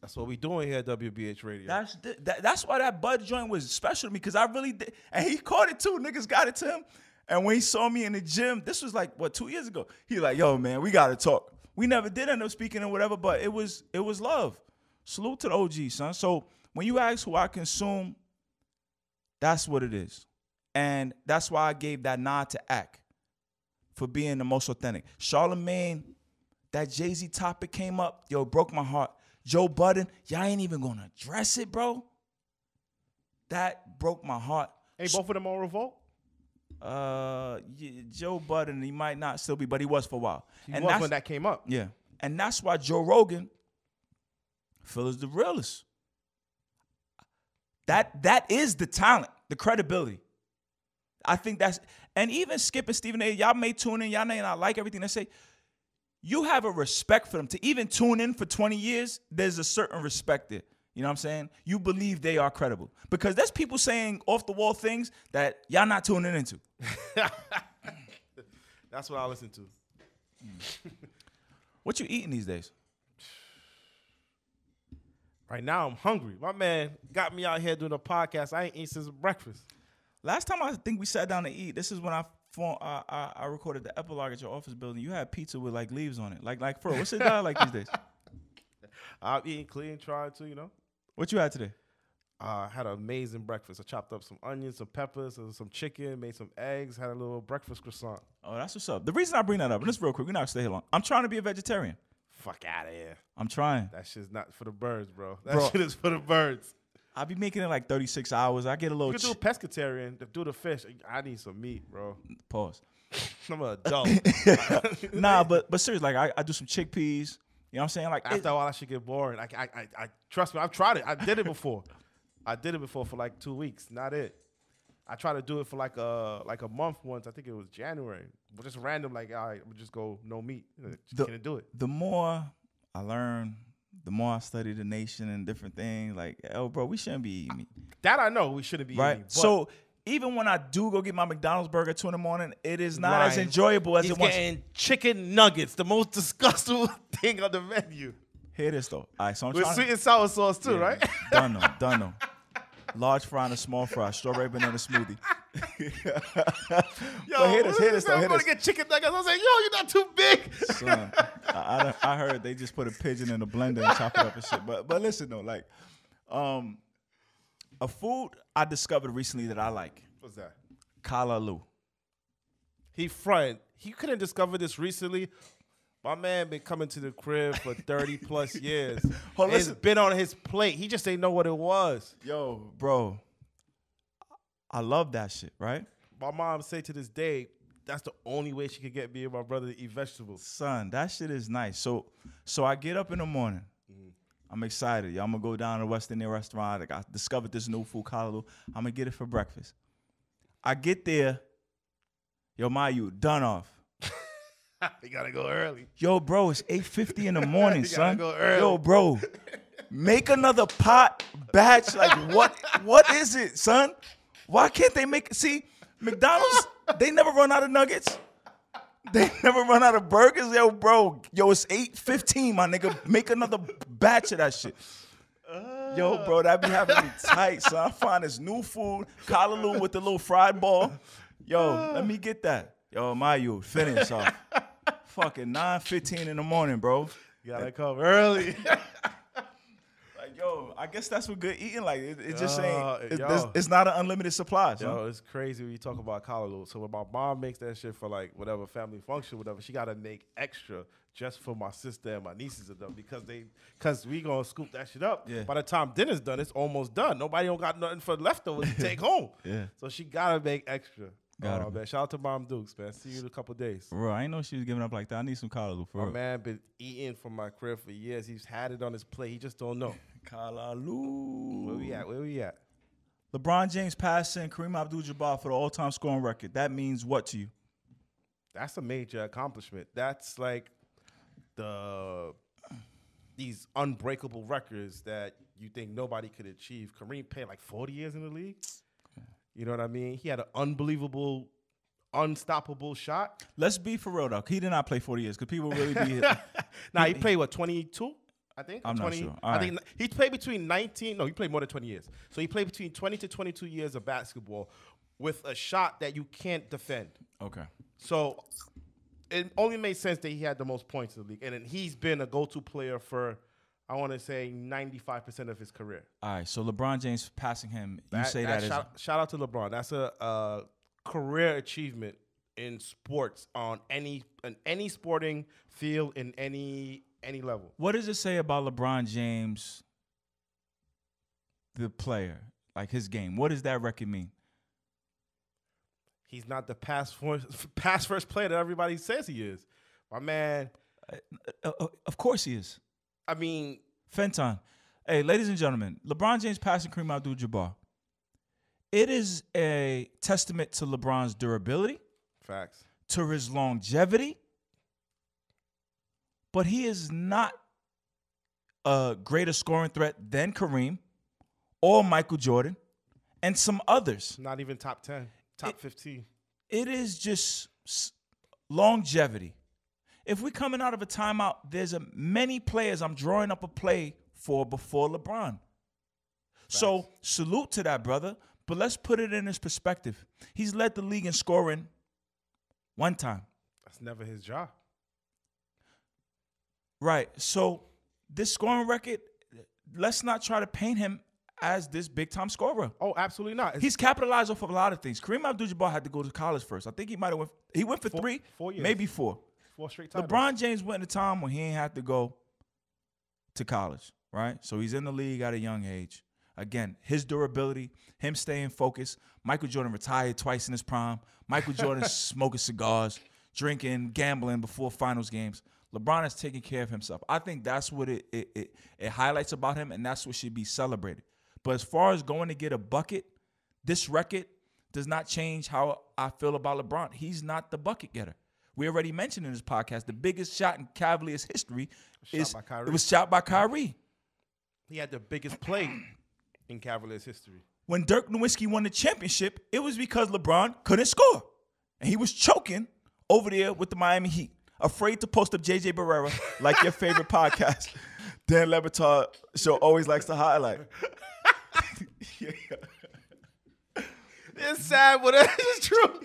That's what we doing here at W B H Radio. That's the, that, that's why that Bud joint was special to me, because I really did. And he caught it too. Niggas got it to him. And when he saw me in the gym, this was like, what, two years ago? He like, yo, man, we got to talk. We never did end up speaking or whatever, but it was it was love. Salute to the O G, son. So when you ask who I consume, that's what it is. And that's why I gave that nod to Ack for being the most authentic. Charlamagne, that Jay-Z topic came up. Yo, it broke my heart. Joe Budden, y'all ain't even going to address it, bro. That broke my heart. Hey, both of them on Revolt? Uh, yeah, Joe Budden, he might not still be, but he was for a while. He and was that's, when that came up. Yeah. And that's why Joe Rogan, Phil is the realest. That, that is the talent, the credibility. I think that's – and even Skip and Stephen A., y'all may tune in. Y'all may not like everything they say. You have a respect for them. To even tune in for twenty years, there's a certain respect there. You know what I'm saying? You believe they are credible. Because there's people saying off-the-wall things that y'all not tuning into. That's what I listen to. What you eating these days? Right now I'm hungry. My man got me out here doing a podcast. I ain't eaten since breakfast. Last time I think we sat down to eat, this is when I I, I, I recorded the epilogue at your office building. You had pizza with like leaves on it. Like, like bro, what's your diet like these days? I'm eating clean, trying to, you know. What you had today? I uh, had an amazing breakfast. I chopped up some onions, some peppers, some chicken, made some eggs, had a little breakfast croissant. Oh, that's what's up. The reason I bring that up, and this real quick, we're not going to stay here long. I'm trying to be a vegetarian. Fuck out of here. I'm trying. That shit's not for the birds, bro. That bro, shit is for the birds. I be making it like thirty-six hours. I get a little... You could do a pescatarian. Do the fish. I need some meat, bro. Pause. I'm an adult. Nah, but but seriously, like I, I do some chickpeas. You know what I'm saying? Like after a while, I should get boring. I, I, I, I, trust me, I've tried it. I did it before. I did it before for like two weeks. Not it. I tried to do it for like a like a month once. I think it was January. But just random, like, all right, I'm just go no meat. Just can't do it. The more I learn, the more I study the nation and different things. Like, oh, bro, we shouldn't be eating meat. That I know we shouldn't be right? eating. But so even when I do go get my McDonald's burger at two in the morning, it is not Ryan, as enjoyable as it was. And chicken nuggets, the most disgusting thing on the menu. Here it is, though. All right, so I'm with trying sweet to, and sour sauce too, yeah, right? Dunno, dunno. Large fry and a small fry, strawberry banana smoothie. Yo, but hit us, hit us, though. I'm gonna get chicken nuggets. I was like, yo, you're not too big. Son, I, I, I heard they just put a pigeon in a blender and chop it up and shit. But but listen though, like, um, a food I discovered recently that I like. What's that? Kalaloo. He front. He couldn't discover this recently. My man been coming to the crib for thirty plus years. Oh, it's been on his plate. He just ain't know what it was. Yo, bro, I love that shit, right? My mom say to this day, that's the only way she could get me and my brother to eat vegetables. Son, that shit is nice. So so I get up in the morning. Mm-hmm. I'm excited. Yo, I'm going to go down to West Indian restaurant. Like, I discovered this new food, Kalaloo. I'm going to get it for breakfast. I get there. Yo, my you, done off. You gotta go early. Yo, bro, it's eight fifty in the morning, son. Go early. Yo, bro, make another pot batch. Like, what? What is it, son? Why can't they make? See, McDonald's, they never run out of nuggets. They never run out of burgers. Yo, bro, yo, it's eight fifteen, my nigga. Make another batch of that shit. Uh. Yo, bro, that be having me tight, son. I find this new food, Kalaloo with the little fried ball. Yo, uh. let me get that. Yo, my you, finish off. Fucking nine fifteen in the morning, bro. You gotta come early. Like, yo, I guess that's what good eating like. It, it just ain't, it, it's, it's not an unlimited supply. Yo, son. It's crazy when you talk about Kalaloo. So when my mom makes that shit for like whatever family function, whatever, she gotta make extra just for my sister and my nieces and them because they, cause we gonna scoop that shit up. Yeah. By the time dinner's done, it's almost done. Nobody don't got nothing for leftovers to take home. Yeah. So she gotta make extra. Got oh, man. Shout out to Mom Dukes, man. See you in a couple days. Bro, I ain't know she was giving up like that. I need some Kalaloo for her. My man been eating from my crib for years. He's had it on his plate. He just don't know. Kalaloo. Where we at? Where we at? LeBron James passing Kareem Abdul-Jabbar for the all-time scoring record. That means what to you? That's a major accomplishment. That's like the these unbreakable records that you think nobody could achieve. Kareem played like forty years in the league. You know what I mean? He had an unbelievable, unstoppable shot. Let's be for real, though. He did not play forty years because people really be... Nah, he, he played, what, twenty-two, I think? I'm twenty, not sure. All I right. think he played between nineteen... No, he played more than twenty years. So he played between twenty to twenty-two years of basketball with a shot that you can't defend. Okay. So it only made sense that he had the most points in the league. And then he's been a go-to player for... I want to say ninety-five percent of his career. All right, so LeBron James passing him, that, you say that, that is... Shout, shout out to LeBron. That's a uh, career achievement in sports on any on any sporting field in any any level. What does it say about LeBron James, the player, like his game? What does that record mean? He's not the pass first, pass first player that everybody says he is. My man... Uh, uh, of course he is. I mean, Fenton. Hey, ladies and gentlemen, LeBron James passing Kareem Abdul-Jabbar. it is a testament to LeBron's durability. Facts. To his longevity. But he is not a greater scoring threat than Kareem or Michael Jordan and some others. Not even top ten, top it, fifteen. It is just longevity. If we're coming out of a timeout, there's a, many players I'm drawing up a play for before LeBron. Facts. So salute to that brother, but let's put it in his perspective. He's led the league in scoring one time. That's never his job. Right. So this scoring record, let's not try to paint him as this big-time scorer. Oh, absolutely not. It's He's capitalized off of a lot of things. Kareem Abdul-Jabbar had to go to college first. I think he might have went – he went for four, three, four years. Maybe four. Four straight times. LeBron James went in a time when he ain't had to go to college, right? So he's in the league at a young age. Again, his durability, him staying focused. Michael Jordan retired twice in his prime. Michael Jordan smoking cigars, drinking, gambling before finals games. LeBron is taking care of himself. I think that's what it it, it it highlights about him, and that's what should be celebrated. But as far as going to get a bucket, this record does not change how I feel about LeBron. He's not the bucket getter. We already mentioned in this podcast the biggest shot in Cavaliers history is it was shot by Kyrie. He had the biggest play in Cavaliers history. When Dirk Nowitzki won the championship, it was because LeBron couldn't score, and he was choking over there with the Miami Heat. Afraid to post up J J Barrera like your favorite podcast. Dan Lebertard show always likes to highlight. Yeah. It's sad, but it's true.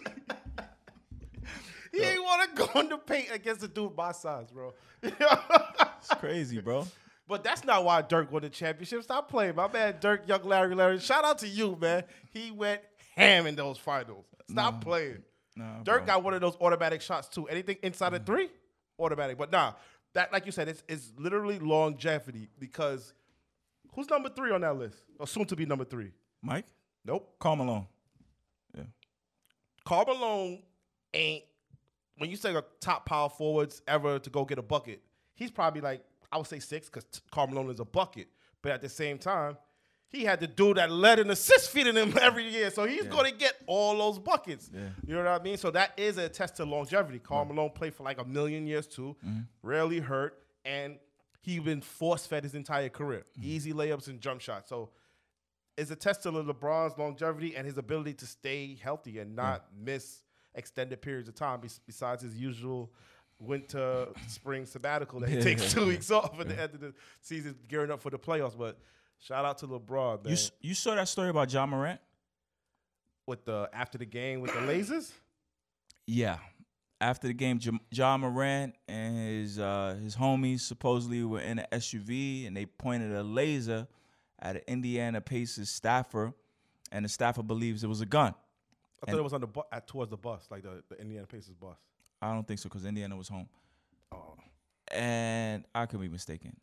He ain't want to go in the paint against a dude my size, bro. It's crazy, bro. But that's not why Dirk won the championship. Stop playing. My man Dirk, young Larry Larry. Shout out to you, man. He went ham in those finals. Stop no. playing. Nah, Dirk bro. got one of those automatic shots, too. Anything inside mm. of three, automatic. But nah, that, like you said, it's, it's literally longevity because who's number three on that list? Or soon to be number three? Mike? Nope. Karl Malone. Yeah. Karl Malone ain't, when you say a top power forwards ever to go get a bucket, he's probably like, I would say six because Karl Malone is a bucket. But at the same time, he had the dude that led in assist feeding him every year. So he's yeah. going to get all those buckets. Yeah. You know what I mean? So that is a test to longevity. Karl Malone played for like a million years too, mm-hmm. rarely hurt, and he's been force-fed his entire career. Mm-hmm. Easy layups and jump shots. So it's a test to LeBron's longevity and his ability to stay healthy and not yeah. miss extended periods of time besides his usual winter, spring sabbatical that he yeah, takes two yeah. weeks off at yeah. the end of the season gearing up for the playoffs. But shout out to LeBron, man. You, you saw that story about John Morant? With the after the game with the lasers? Yeah. After the game, John Morant and his uh, his homies supposedly were in an S U V, and they pointed a laser at an Indiana Pacers staffer, and the staffer believes it was a gun. I and thought it was on the bu at, towards the bus, like the, the Indiana Pacers bus. I don't think so, because Indiana was home. Oh. And I could be mistaken.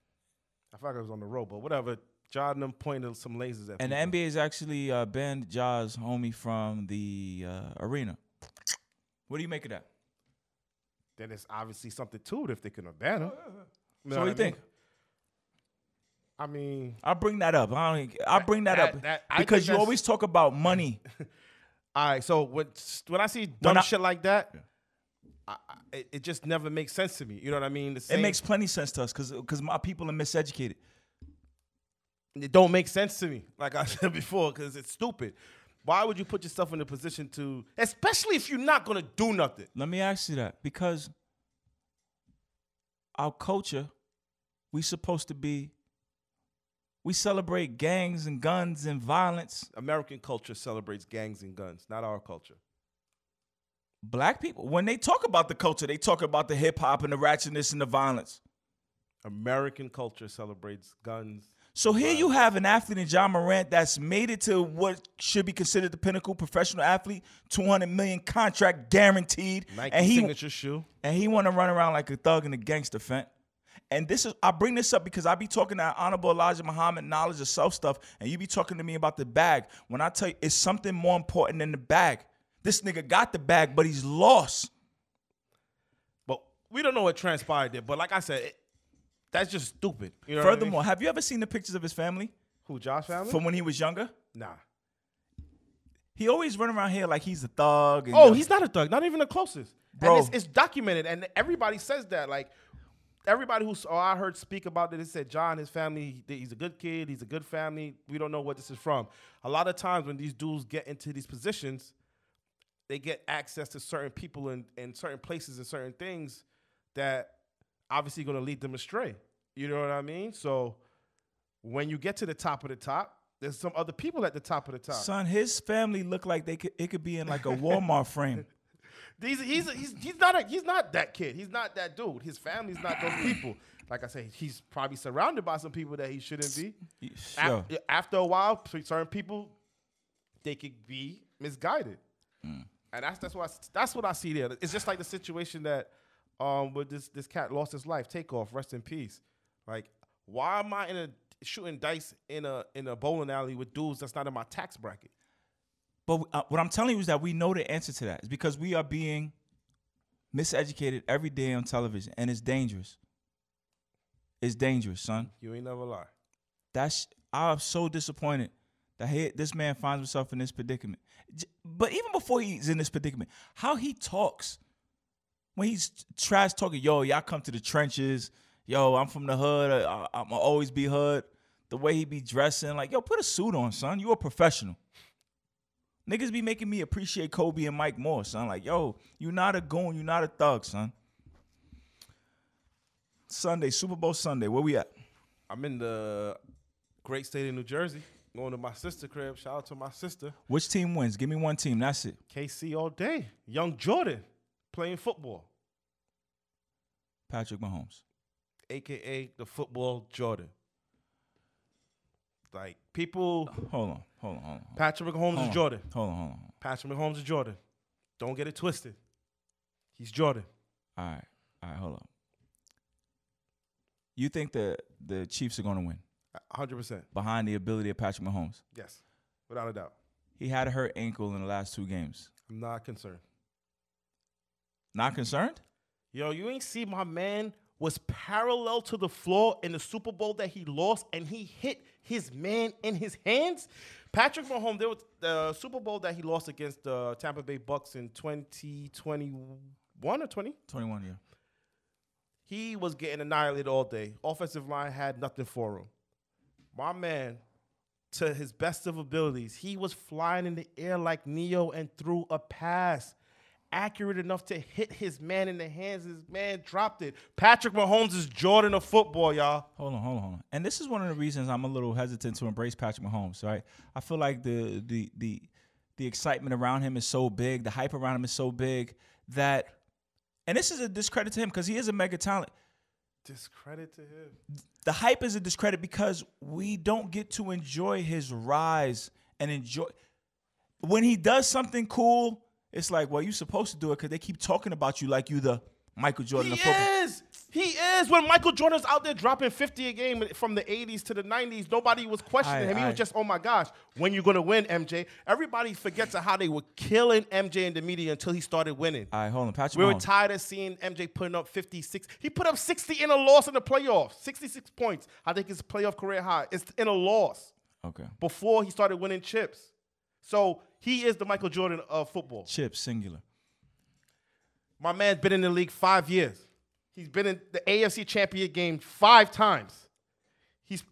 I thought like it was on the road, but whatever. John them pointed some lasers at and people. And the N B A has actually uh, banned Ja's homie from the uh, arena. What do you make of that? Then it's obviously something to it if they can ban him. You know so what do you think? I mean, I bring that up. I don't. I bring that, that up that, that, because you always talk about money. All right. So when when I see dumb I, shit like that. Yeah. I, it, it just never makes sense to me. You know what I mean? The same it makes plenty of sense to us because because my people are miseducated. It don't make sense to me, like I said before, because it's stupid. Why would you put yourself in a position to, especially if you're not going to do nothing? Let me ask you that, because our culture, we supposed to be, we celebrate gangs and guns and violence. American culture celebrates gangs and guns, not our culture. Black people, when they talk about the culture, they talk about the hip-hop and the ratchetness and the violence. American culture celebrates guns. So here you have an athlete in John Morant that's made it to what should be considered the pinnacle professional athlete, two hundred million contract guaranteed, Nike and he signature shoe, and he want to run around like a thug and a gangster, Fent. And this is I bring this up because I be talking to Honorable Elijah Muhammad knowledge of self stuff, and you be talking to me about the bag. When I tell you, it's something more important than the bag. This nigga got the bag, but he's lost. But we don't know what transpired there. But like I said. It, That's just stupid. You know Furthermore, I mean? Have you ever seen the pictures of his family? Who, Josh's family? From when he was younger? Nah. He always run around here like he's a thug. And oh, you know, he's not a thug. Not even the closest. Bro. And it's, it's documented, and everybody says that. Like, everybody who oh, I heard speak about it, they said, John, his family, he, he's a good kid. He's a good family. We don't know what this is from. A lot of times when these dudes get into these positions, they get access to certain people and, and certain places and certain things that obviously going to lead them astray. You know what I mean? So when you get to the top of the top, there's some other people at the top of the top. Son, his family look like they could. It could be in like a Walmart frame. These, he's he's he's not a, he's not that kid. He's not that dude. His family's not those people. Like I say, he's probably surrounded by some people that he shouldn't be. Sure. After, after a while, certain people they could be misguided, mm. and that's that's what I, that's what I see there. It's just like the situation that um, with this this cat lost his life. Takeoff, rest in peace. Like, why am I in a shooting dice in a in a bowling alley with dudes that's not in my tax bracket? But uh, what I'm telling you is that we know the answer to that. It's because we are being miseducated every day on television, and it's dangerous. It's dangerous, son. You ain't never lie. That's I'm so disappointed that he, this man finds himself in this predicament. But even before he's in this predicament, how he talks when he's trash talking, yo, y'all come to the trenches. Yo, I'm from the hood. I, I'm always be hood. The way he be dressing, like, yo, put a suit on, son. You a professional. Niggas be making me appreciate Kobe and Mike more, son. Like, yo, you not a goon. You not a thug, son. Sunday, Super Bowl Sunday. Where we at? I'm in the great state of New Jersey. Going to my sister crib. Shout out to my sister. Which team wins? Give me one team. That's it. K C all day. Young Jordan playing football. Patrick Mahomes. A K A the football Jordan. Like, people... Hold on, hold on, hold on. Patrick Mahomes is Jordan. Hold on, hold on. Patrick Mahomes is Jordan. Don't get it twisted. He's Jordan. All right, all right, hold on. You think the, the Chiefs are going to win? one hundred percent. Behind the ability of Patrick Mahomes? Yes, without a doubt. He had a hurt ankle in the last two games. I'm not concerned. Not concerned? Yo, you ain't see my man... was parallel to the floor in the Super Bowl that he lost, and he hit his man in his hands. Patrick Mahomes, there was the Super Bowl that he lost against the Tampa Bay Bucks in twenty twenty-one or twenty? twenty-one, yeah. He was getting annihilated all day. Offensive line had nothing for him. My man, to his best of abilities, he was flying in the air like Neo and threw a pass. Accurate enough to hit his man in the hands. His man dropped it. Patrick Mahomes is Jordan of football, y'all. Hold on, hold on, hold on. And this is one of the reasons I'm a little hesitant to embrace Patrick Mahomes, right? I feel like the the the the excitement around him is so big, the hype around him is so big that, and this is a discredit to him because he is a mega talent. Discredit to him. The hype is a discredit because we don't get to enjoy his rise and enjoy. When he does something cool, it's like, well, you're supposed to do it because they keep talking about you like you the Michael Jordan. He is. He is. When Michael Jordan's out there dropping fifty a game from the eighties to the nineties, nobody was questioning him. He was just, oh, my gosh, when you going to win, M J? Everybody forgets how they were killing M J in the media until he started winning. All right, hold on. Patrick Mahomes. We were tired of seeing M J putting up fifty-six. He put up sixty in a loss in the playoffs, sixty-six points. I think his playoff career high. It's in a loss. Okay. Before he started winning chips. So he is the Michael Jordan of football. Chip, singular. My man's been in the league five years. He's been in the A F C Championship game five times. He's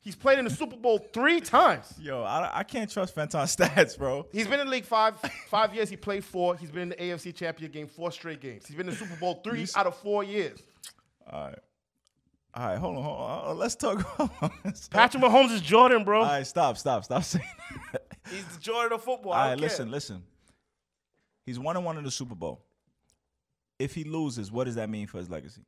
he's played in the Super Bowl three times. Yo, I, I can't trust Fenton stats, bro. He's been in the league five five years. He played four. He's been in the A F C Championship game four straight games. He's been in the Super Bowl three out of four years. All right. All right, hold on, hold on. Let's talk. Patrick Mahomes is Jordan, bro. All right, stop, stop, stop saying that. He's the Jordan of football. All right, listen, listen. He's one and one in the Super Bowl. If he loses, what does that mean for his legacy?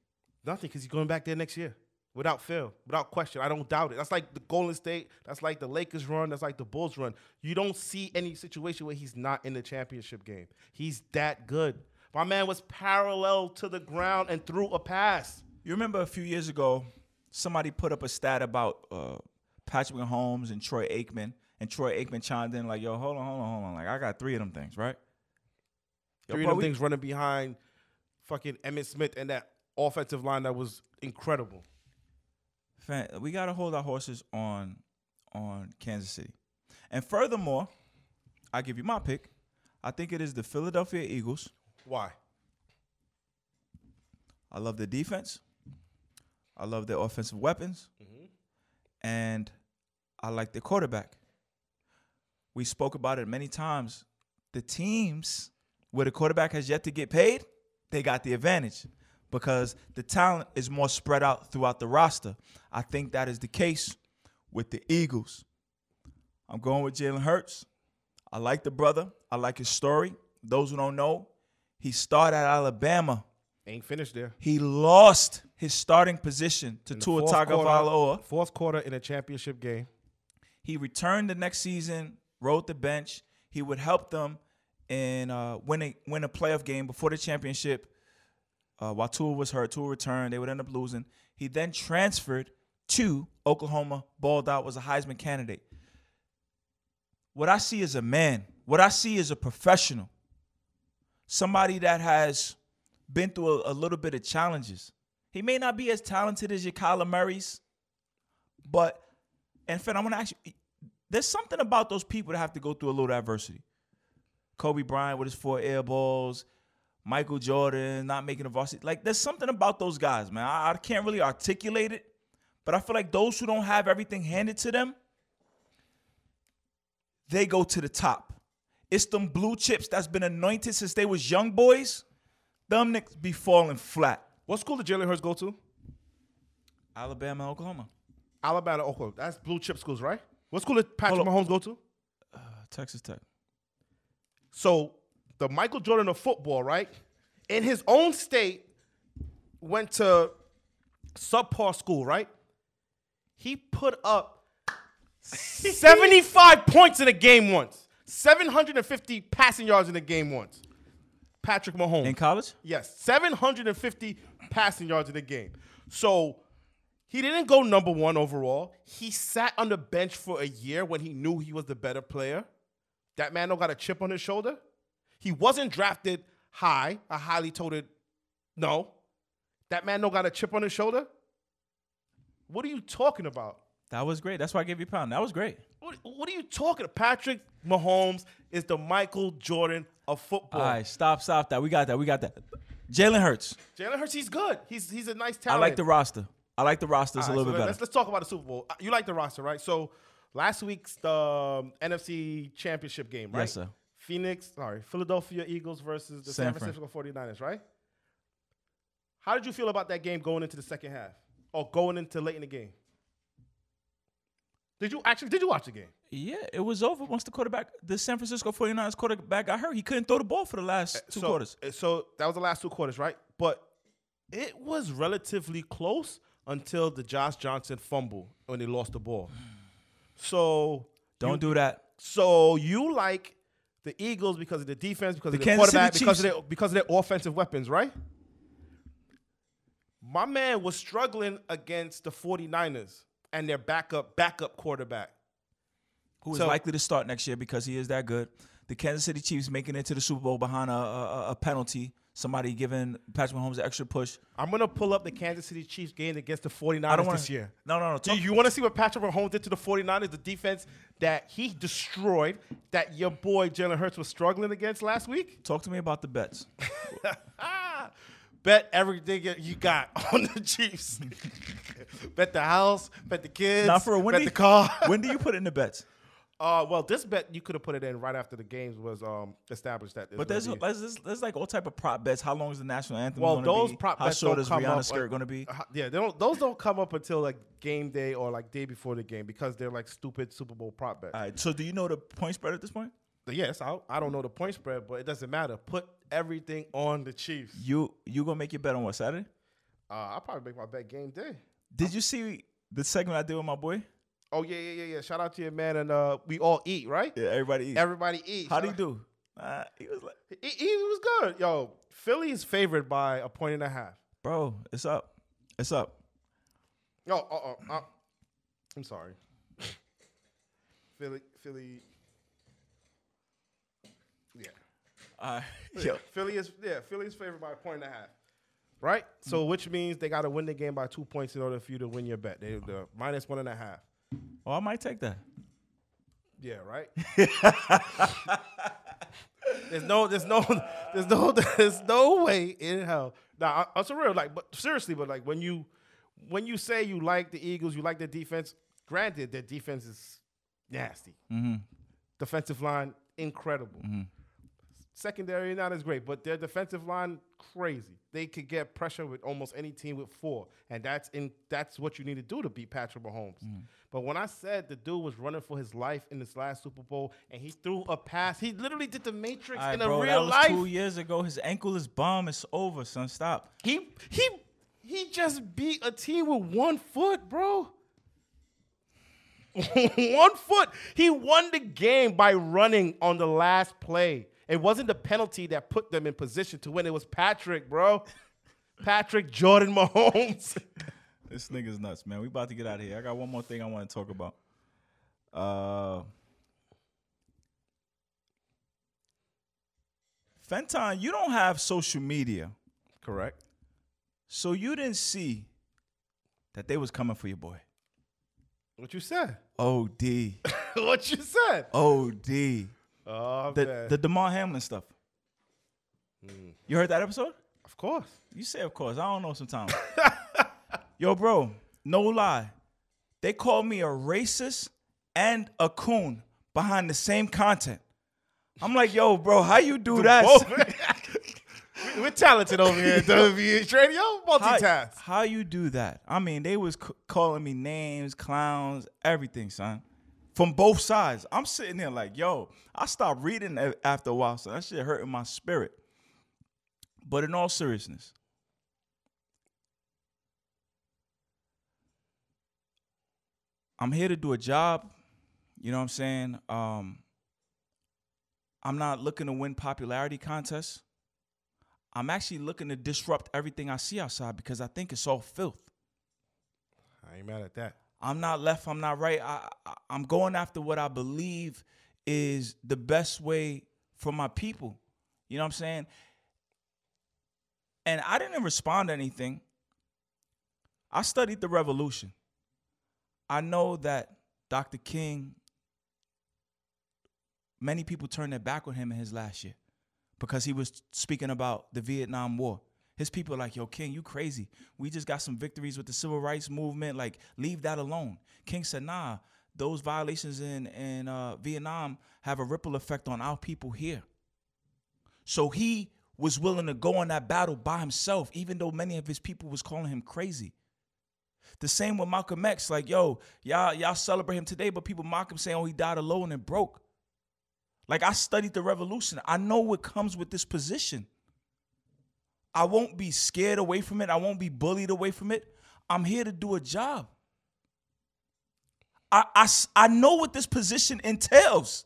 Nothing, because he's going back there next year without fail, without question. I don't doubt it. That's like the Golden State. That's like the Lakers run. That's like the Bulls run. You don't see any situation where he's not in the championship game. He's that good. My man was parallel to the ground and threw a pass. You remember a few years ago, somebody put up a stat about uh, Patrick Mahomes and Troy Aikman. And Troy Aikman chimed in like, yo, hold on, hold on, hold on. Like, I got three of them things, right? Yo, three bro, of them we, things running behind fucking Emmitt Smith and that offensive line that was incredible. Fan, we got to hold our horses on, on Kansas City. And furthermore, I give you my pick. I think it is the Philadelphia Eagles. Why? I love their defense. I love their offensive weapons. Mm-hmm. And I like their quarterback. We spoke about it many times. The teams where the quarterback has yet to get paid, they got the advantage because the talent is more spread out throughout the roster. I think that is the case with the Eagles. I'm going with Jalen Hurts. I like the brother. I like his story. Those who don't know, he started at Alabama. Ain't finished there. He lost his starting position to Tua Tagovailoa. Fourth quarter in a championship game. He returned the next season, rode the bench. He would help them in uh, win, a, win a playoff game before the championship. Uh, while Tua was hurt, Tua returned. They would end up losing. He then transferred to Oklahoma, balled out, was a Heisman candidate. What I see is a man. What I see is a professional. Somebody that has been through a, a little bit of challenges. He may not be as talented as your Kyler Murrays, but, and Fenn, I want to ask you, there's something about those people that have to go through a little adversity. Kobe Bryant with his four air balls, Michael Jordan not making a varsity. Like, there's something about those guys, man. I, I can't really articulate it, but I feel like those who don't have everything handed to them, they go to the top. It's them blue chips that's been anointed since they was young boys. Them niggas be falling flat. What school did Jalen Hurts go to? Alabama, Oklahoma. Alabama, Oklahoma. That's blue chip schools, right? What school did Patrick Mahomes go to? Uh, Texas Tech. So the Michael Jordan of football, right? In his own state, went to subpar school, right? He put up seventy-five points in a game once. seven hundred fifty passing yards in a game once. Patrick Mahomes. In college? Yes. seven hundred fifty passing yards in the game. So he didn't go number one overall. He sat on the bench for a year when he knew he was the better player. That man don't got a chip on his shoulder. He wasn't drafted high, a highly touted no. That man don't got a chip on his shoulder. What are you talking about? That was great. That's why I gave you a pound. That was great. What, what are you talking about? Patrick Mahomes is the Michael Jordan of football. All right, stop, stop that. We got that. We got that. Jalen Hurts. Jalen Hurts, he's good. He's he's a nice talent. I like the roster. I like the roster. It's right, a little so bit better. Let's, let's talk about the Super Bowl. You like the roster, right? So last week's the um, N F C Championship game, right? Yes, sir. Phoenix, sorry, Philadelphia Eagles versus the San, San Francisco forty-niners, right? How did you feel about that game going into the second half or going into late in the game? Did you actually, did you watch the game? Yeah, it was over once the quarterback, the San Francisco forty-niners quarterback got hurt. He couldn't throw the ball for the last two so, quarters. So that was the last two quarters, right? But it was relatively close until the Josh Johnson fumble when they lost the ball. So don't you, do that. So you like the Eagles because of the defense, because the of the quarterback, because of their, because of their offensive weapons, right? My man was struggling against the forty-niners. And their backup, backup quarterback. Who is so, likely to start next year because he is that good. The Kansas City Chiefs making it to the Super Bowl behind a, a, a penalty. Somebody giving Patrick Mahomes an extra push. I'm going to pull up the Kansas City Chiefs game against the forty-niners I don't wanna, this year. No, no, no. Do you want to see what Patrick Mahomes did to the forty-niners, the defense that he destroyed, that your boy Jalen Hurts was struggling against last week? Talk to me about the bets. Bet everything you got on the Chiefs. Bet the house, bet the kids, Not for a, bet you, the car. When do you put in the bets? Uh, well, this bet you could have put it in right after the games was um, established. That but there's, there's there's like all type of prop bets. How long is the national anthem well, going to be? Well, those prop How bets short don't is come Rihanna's up, skirt like, going to be? Uh, yeah, they don't, those don't come up until like game day or like day before the game because they're like stupid Super Bowl prop bets. All right, so do you know the point spread at this point? Yes, I, I don't know the point spread, but it doesn't matter. Put everything on the Chiefs. You you gonna make your bet on what, Saturday? Uh, I'll probably make my bet game day. Did I'm, you see the segment I did with my boy? Oh yeah, yeah, yeah, yeah. Shout out to your man, and uh, we all eat, right? Yeah, everybody eats. Everybody eats. How do you do? Uh, he was like, he, he was good, yo. Philly is favored by a point and a half, bro. It's up, it's up. Yo, uh, uh, uh, I'm sorry, Philly, Philly. Uh, yeah. Philly is yeah, Philly is favored by a point and a half, right? Mm-hmm. So which means they got to win the game by two points in order for you to win your bet. They the minus one and a half. Oh, I might take that. Yeah, right. there's no, there's no, there's no, there's no way in hell. Nah, I'm so real. Like, but seriously, but like when you, when you say you like the Eagles, you like their defense. Granted, their defense is nasty. Mm-hmm. Defensive line, incredible. Mm-hmm. Secondary, not as great, but their defensive line, crazy. They could get pressure with almost any team with four, and that's in that's what you need to do to beat Patrick Mahomes. Mm. But when I said the dude was running for his life in this last Super Bowl, and he threw a pass, he literally did the Matrix right, in a bro, real that was life. Two years ago, his ankle is bomb. It's over, son. Stop. He he he just beat a team with one foot, bro. One foot. He won the game by running on the last play. It wasn't the penalty that put them in position to win. It was Patrick, bro. Patrick Jordan Mahomes. This nigga's nuts, man. We about to get out of here. I got one more thing I want to talk about. Uh, Fenton, you don't have social media. Correct. So you didn't see that they was coming for your boy. What you said? O D. What you said? O D. Oh, the man. the DeMar Hamlin stuff. Mm. You heard that episode? Of course. You say of course. I don't know sometimes. Yo, bro, no lie. They called me a racist and a coon behind the same content. I'm like, yo, bro, how you do, do that? Both, We're talented over here at W B H Radio. Multitask. How, how you do that? I mean, they was c calling me names, clowns, everything, son. From both sides. I'm sitting there like, yo, I stopped reading after a while, so that shit hurting my spirit. But in all seriousness, I'm here to do a job. You know what I'm saying? Um, I'm not looking to win popularity contests. I'm actually looking to disrupt everything I see outside because I think it's all filth. I ain't mad at that. I'm not left, I'm not right. I, I, I'm going after what I believe is the best way for my people. You know what I'm saying? And I didn't respond to anything. I studied the revolution. I know that Doctor King, many people turned their back on him in his last year because he was speaking about the Vietnam War. His people are like, yo, King, you crazy. We just got some victories with the civil rights movement. Like, leave that alone. King said, nah, those violations in, in uh, Vietnam have a ripple effect on our people here. So he was willing to go on that battle by himself, even though many of his people was calling him crazy. The same with Malcolm X. Like, yo, y'all y'all celebrate him today, but people mock him saying, oh, he died alone and broke. Like, I studied the revolution. I know what comes with this position. I won't be scared away from it. I won't be bullied away from it. I'm here to do a job. I, I, I know what this position entails.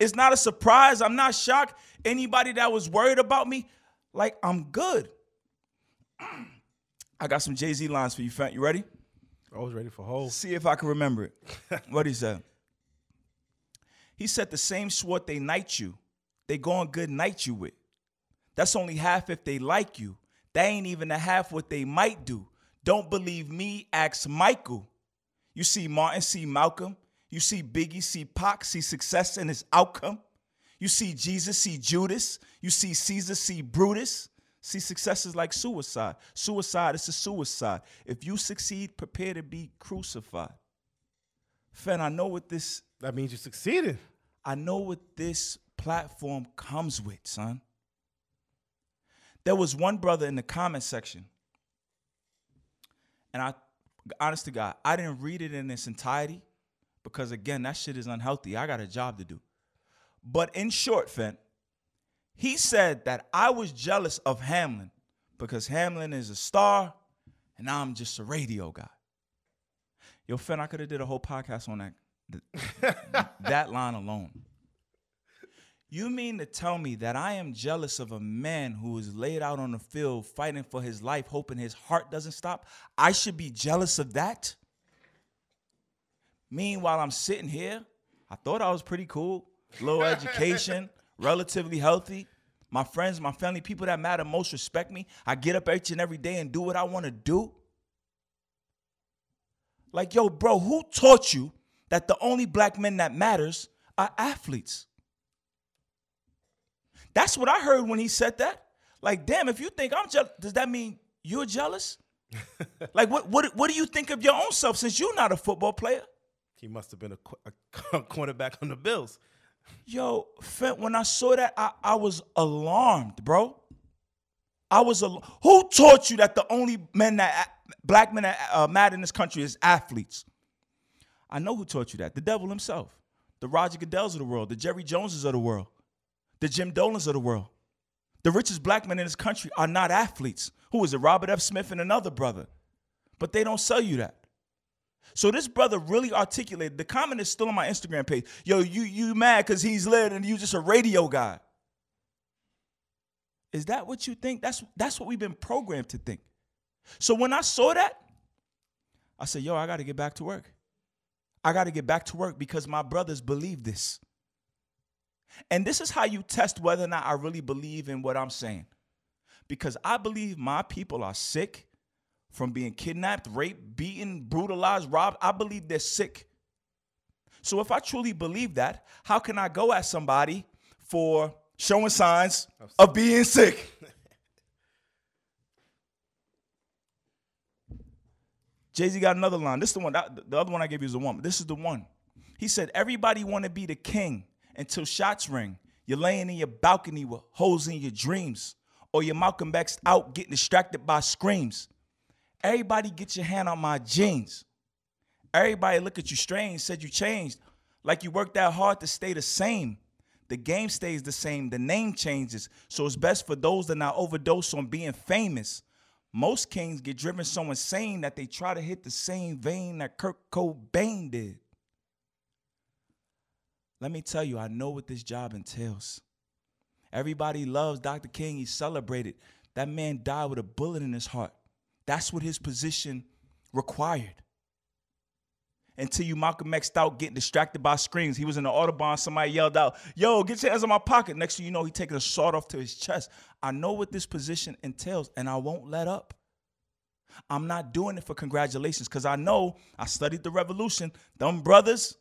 It's not a surprise. I'm not shocked. Anybody that was worried about me, like, I'm good. I got some Jay-Z lines for you, Fent. You ready? I was ready for whole. See if I can remember it. What he said. He said the same sword they knight you, they going good night you with. That's only half if they like you. They ain't even a half what they might do. Don't believe me, ask Michael. You see Martin, see Malcolm. You see Biggie, see Pac, see success and his outcome. You see Jesus, see Judas. You see Caesar, see Brutus. See, success is like suicide. Suicide is a suicide. If you succeed, prepare to be crucified. Fen, I know what this... That means you succeeded. I know what this platform comes with, son. There was one brother in the comment section, and I, honest to God, I didn't read it in its entirety because, again, that shit is unhealthy. I got a job to do. But in short, Fent, he said that I was jealous of Hamlin because Hamlin is a star, and I'm just a radio guy. Yo, Fent, I could have did a whole podcast on that, th that line alone. You mean to tell me that I am jealous of a man who is laid out on the field fighting for his life, hoping his heart doesn't stop? I should be jealous of that? Meanwhile, I'm sitting here. I thought I was pretty cool. Low education, relatively healthy. My friends, my family, people that matter most respect me. I get up each and every day and do what I want to do. Like, yo, bro, who taught you that the only black men that matters are athletes. That's what I heard when he said that. Like, damn, if you think I'm jealous, does that mean you're jealous? Like, what, what, what do you think of your own self since you're not a football player? He must have been a, a cornerback on the Bills. Yo, Fent, when I saw that, I, I was alarmed, bro. I was al- Who taught you that the only men that, black men that uh, matter in this country is athletes? I know who taught you that. The devil himself. The Roger Goodells of the world. The Jerry Joneses of the world. The Jim Dolans of the world. The richest black men in this country are not athletes. Who is it? Robert F. Smith and another brother. But they don't sell you that. So this brother really articulated. The comment is still on my Instagram page. Yo, you you mad because he's lit and you just a radio guy. Is that what you think? That's, that's what we've been programmed to think. So when I saw that, I said, yo, I got to get back to work. I got to get back to work because my brothers believe this. And this is how you test whether or not I really believe in what I'm saying. Because I believe my people are sick from being kidnapped, raped, beaten, brutalized, robbed. I believe they're sick. So if I truly believe that, how can I go at somebody for showing signs of being sick? Jay-Z got another line. This is the one. The other one I gave you is the one. This is the one. He said, everybody want to be the king until shots ring. You're laying in your balcony with holes in your dreams. Or your Malcolm X out getting distracted by screams. Everybody get your hand on my jeans. Everybody look at you strange, said you changed. Like you worked that hard to stay the same. The game stays the same. The name changes. So it's best for those that not overdose on being famous. Most kings get driven so insane that they try to hit the same vein that Kurt Cobain did. Let me tell you, I know what this job entails. Everybody loves Doctor King. He's celebrated. That man died with a bullet in his heart. That's what his position required. Until you Malcolm X'd out getting distracted by screams. He was in the Audubon. Somebody yelled out, yo, get your hands in my pocket. Next thing you know, he taking a sword off to his chest. I know what this position entails, and I won't let up. I'm not doing it for congratulations because I know I studied the revolution. Them brothers,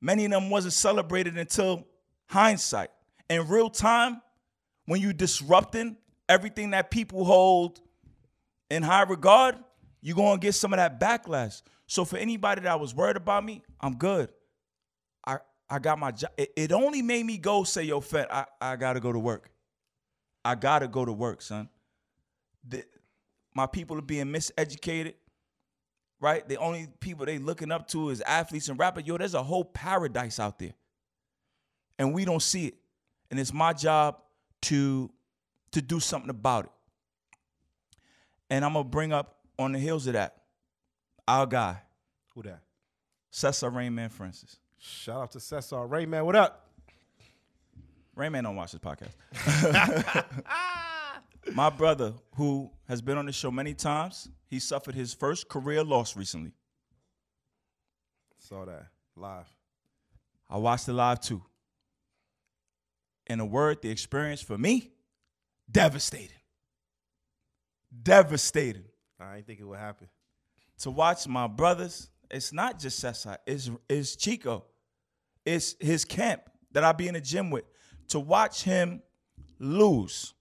many of them wasn't celebrated until hindsight. In real time, when you're disrupting everything that people hold in high regard, you're going to get some of that backlash. So for anybody that was worried about me, I'm good. I, I got my job. It, it only made me go say, yo, Fed, I, I got to go to work. I got to go to work, son. The, my people are being miseducated, right? The only people they looking up to is athletes and rappers. Yo, there's a whole paradise out there, and we don't see it. And it's my job to, to do something about it. And I'm going to bring up on the heels of that, our guy. Who that? Cesar Rayman Francis. Shout out to Cesar Rayman. What up? Rayman don't watch this podcast. My brother, who has been on the show many times, he suffered his first career loss recently. Saw that live. I watched it live too. In a word, the experience for me, devastating. Devastating. I didn't think it would happen. To watch my brothers, it's not just Cesar, it's, it's Chico. It's his camp that I be in the gym with. To watch him lose.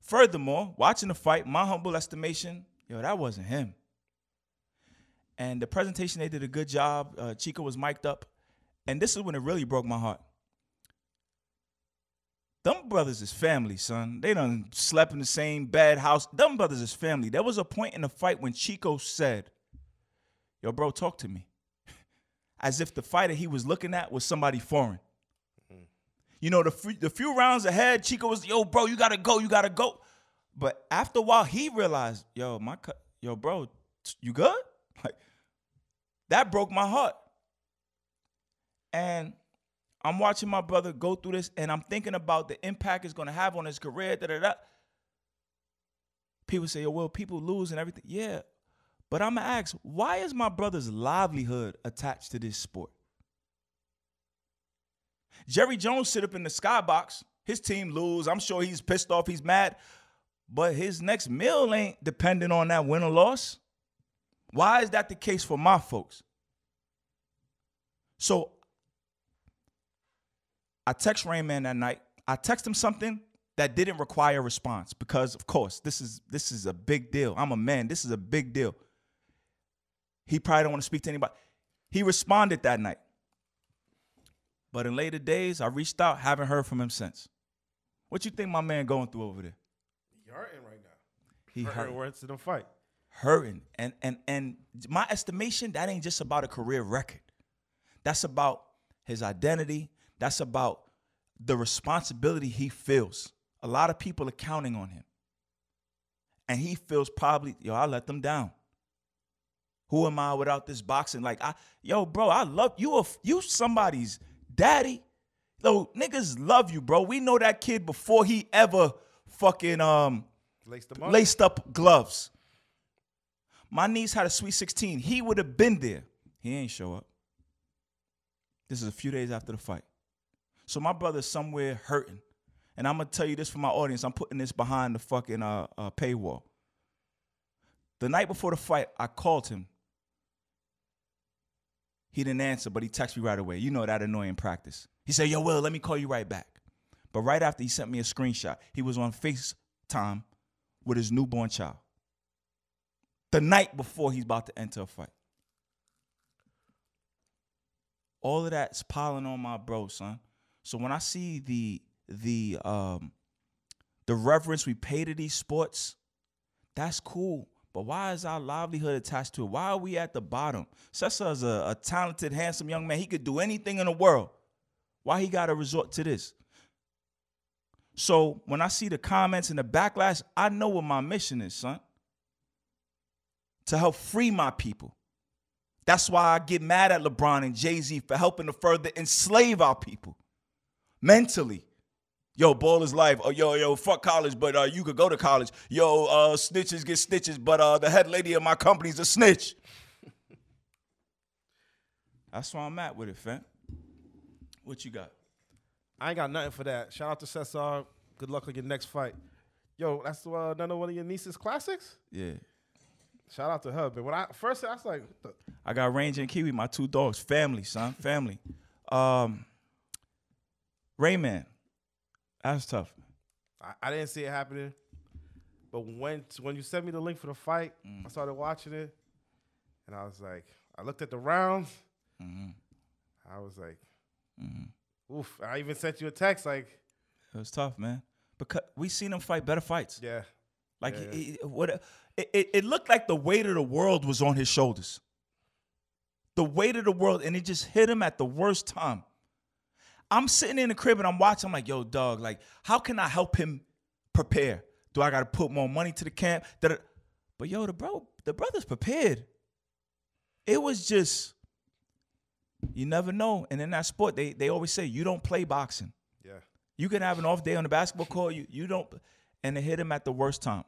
Furthermore, watching the fight, my humble estimation, yo, that wasn't him. And the presentation, they did a good job. Uh, Chico was mic'd up. And this is when it really broke my heart. Them brothers is family, son. They done slept in the same bad house. Them brothers is family. There was a point in the fight when Chico said, yo, bro, talk to me. As if the fighter he was looking at was somebody foreign. Mm-hmm. You know, the few, the few rounds ahead, Chico was, yo, bro, you got to go, you got to go. But after a while, he realized, yo, my, cu- yo, bro, you good? Like, that broke my heart. And I'm watching my brother go through this, and I'm thinking about the impact it's going to have on his career. Da, da, da. People say, well, people lose and everything. Yeah, but I'm going to ask, why is my brother's livelihood attached to this sport? Jerry Jones sit up in the skybox. His team lose. I'm sure he's pissed off. He's mad. But his next meal ain't dependent on that win or loss. Why is that the case for my folks? So I text Rainman that night. I text him something that didn't require a response because, of course, this is this is a big deal. I'm a man. This is a big deal. He probably don't want to speak to anybody. He responded that night. But in later days, I reached out, haven't heard from him since. What you think my man going through over there? He hurting right now. He hurting. Words to the fight. Hurting. And and and my estimation, that ain't just about a career record. That's about his identity. That's about the responsibility he feels. A lot of people are counting on him. And he feels probably, yo, I let them down. Who am I without this boxing? Like, I, yo, bro, I love you. A, you somebody's daddy. Yo, niggas love you, bro. We know that kid before he ever fucking um laced, up. laced up gloves. My niece had a Sweet sixteen. He would have been there. He ain't show up. This is a few days after the fight. So my brother's somewhere hurting. And I'm going to tell you this for my audience. I'm putting this behind the fucking uh, uh, paywall. The night before the fight, I called him. He didn't answer, but he texted me right away. You know that annoying practice. He said, yo, Will, let me call you right back. But right after, he sent me a screenshot. He was on FaceTime with his newborn child. The night before he's about to enter a fight. All of that's piling on my bro, son. So when I see the the um, the reverence we pay to these sports, that's cool. But why is our livelihood attached to it? Why are we at the bottom? Sessa is a, a talented, handsome young man. He could do anything in the world. Why he got to resort to this? So when I see the comments and the backlash, I know what my mission is, son. To help free my people. That's why I get mad at LeBron and Jay-Z for helping to further enslave our people mentally. Yo, ball is life. Oh, yo, yo, fuck college, but uh, you could go to college. Yo, uh, snitches get stitches, but uh, the head lady of my company's a snitch. That's where I'm at with it, fam. What you got? I ain't got nothing for that. Shout out to Cesar. Good luck with your next fight. Yo, that's uh, another one of your niece's classics? Yeah. Shout out to her. But when I first I was like, what the? I got Ranger and Kiwi, my two dogs. Family, son. Family. Um, Rayman. That was tough. I, I didn't see it happening. But when when you sent me the link for the fight, mm. I started watching it. And I was like, I looked at the rounds. Mm-hmm. I was like, mm-hmm. oof. I even sent you a text. Like, it was tough, man. Because we seen them fight better fights. Yeah. Like, yeah, yeah. It, it, what, it, it, it looked like the weight of the world was on his shoulders. The weight of the world, and it just hit him at the worst time. I'm sitting in the crib and I'm watching. I'm like, yo, dog, like, how can I help him prepare? Do I got to put more money to the camp? Da-da. But, yo, the bro, the brother's prepared. It was just, you never know. And in that sport, they, they always say, you don't play boxing. Yeah. You can have an off day on the basketball court. You, you don't. And it hit him at the worst time.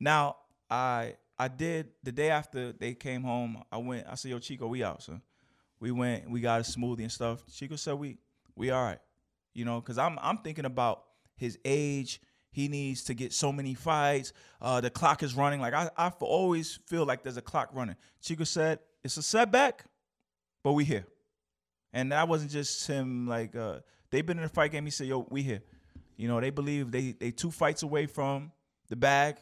Now, I I did, the day after they came home, I went, I said, yo, Chico, we out, son. We went, we got a smoothie and stuff. Chico said, we we all right. You know, because I'm, I'm thinking about his age. He needs to get so many fights. Uh, the clock is running. Like, I, I always feel like there's a clock running. Chico said, it's a setback, but we here. And that wasn't just him, like, uh, they've been in the fight game. He said, yo, we here. You know, they believe they they two fights away from the bag,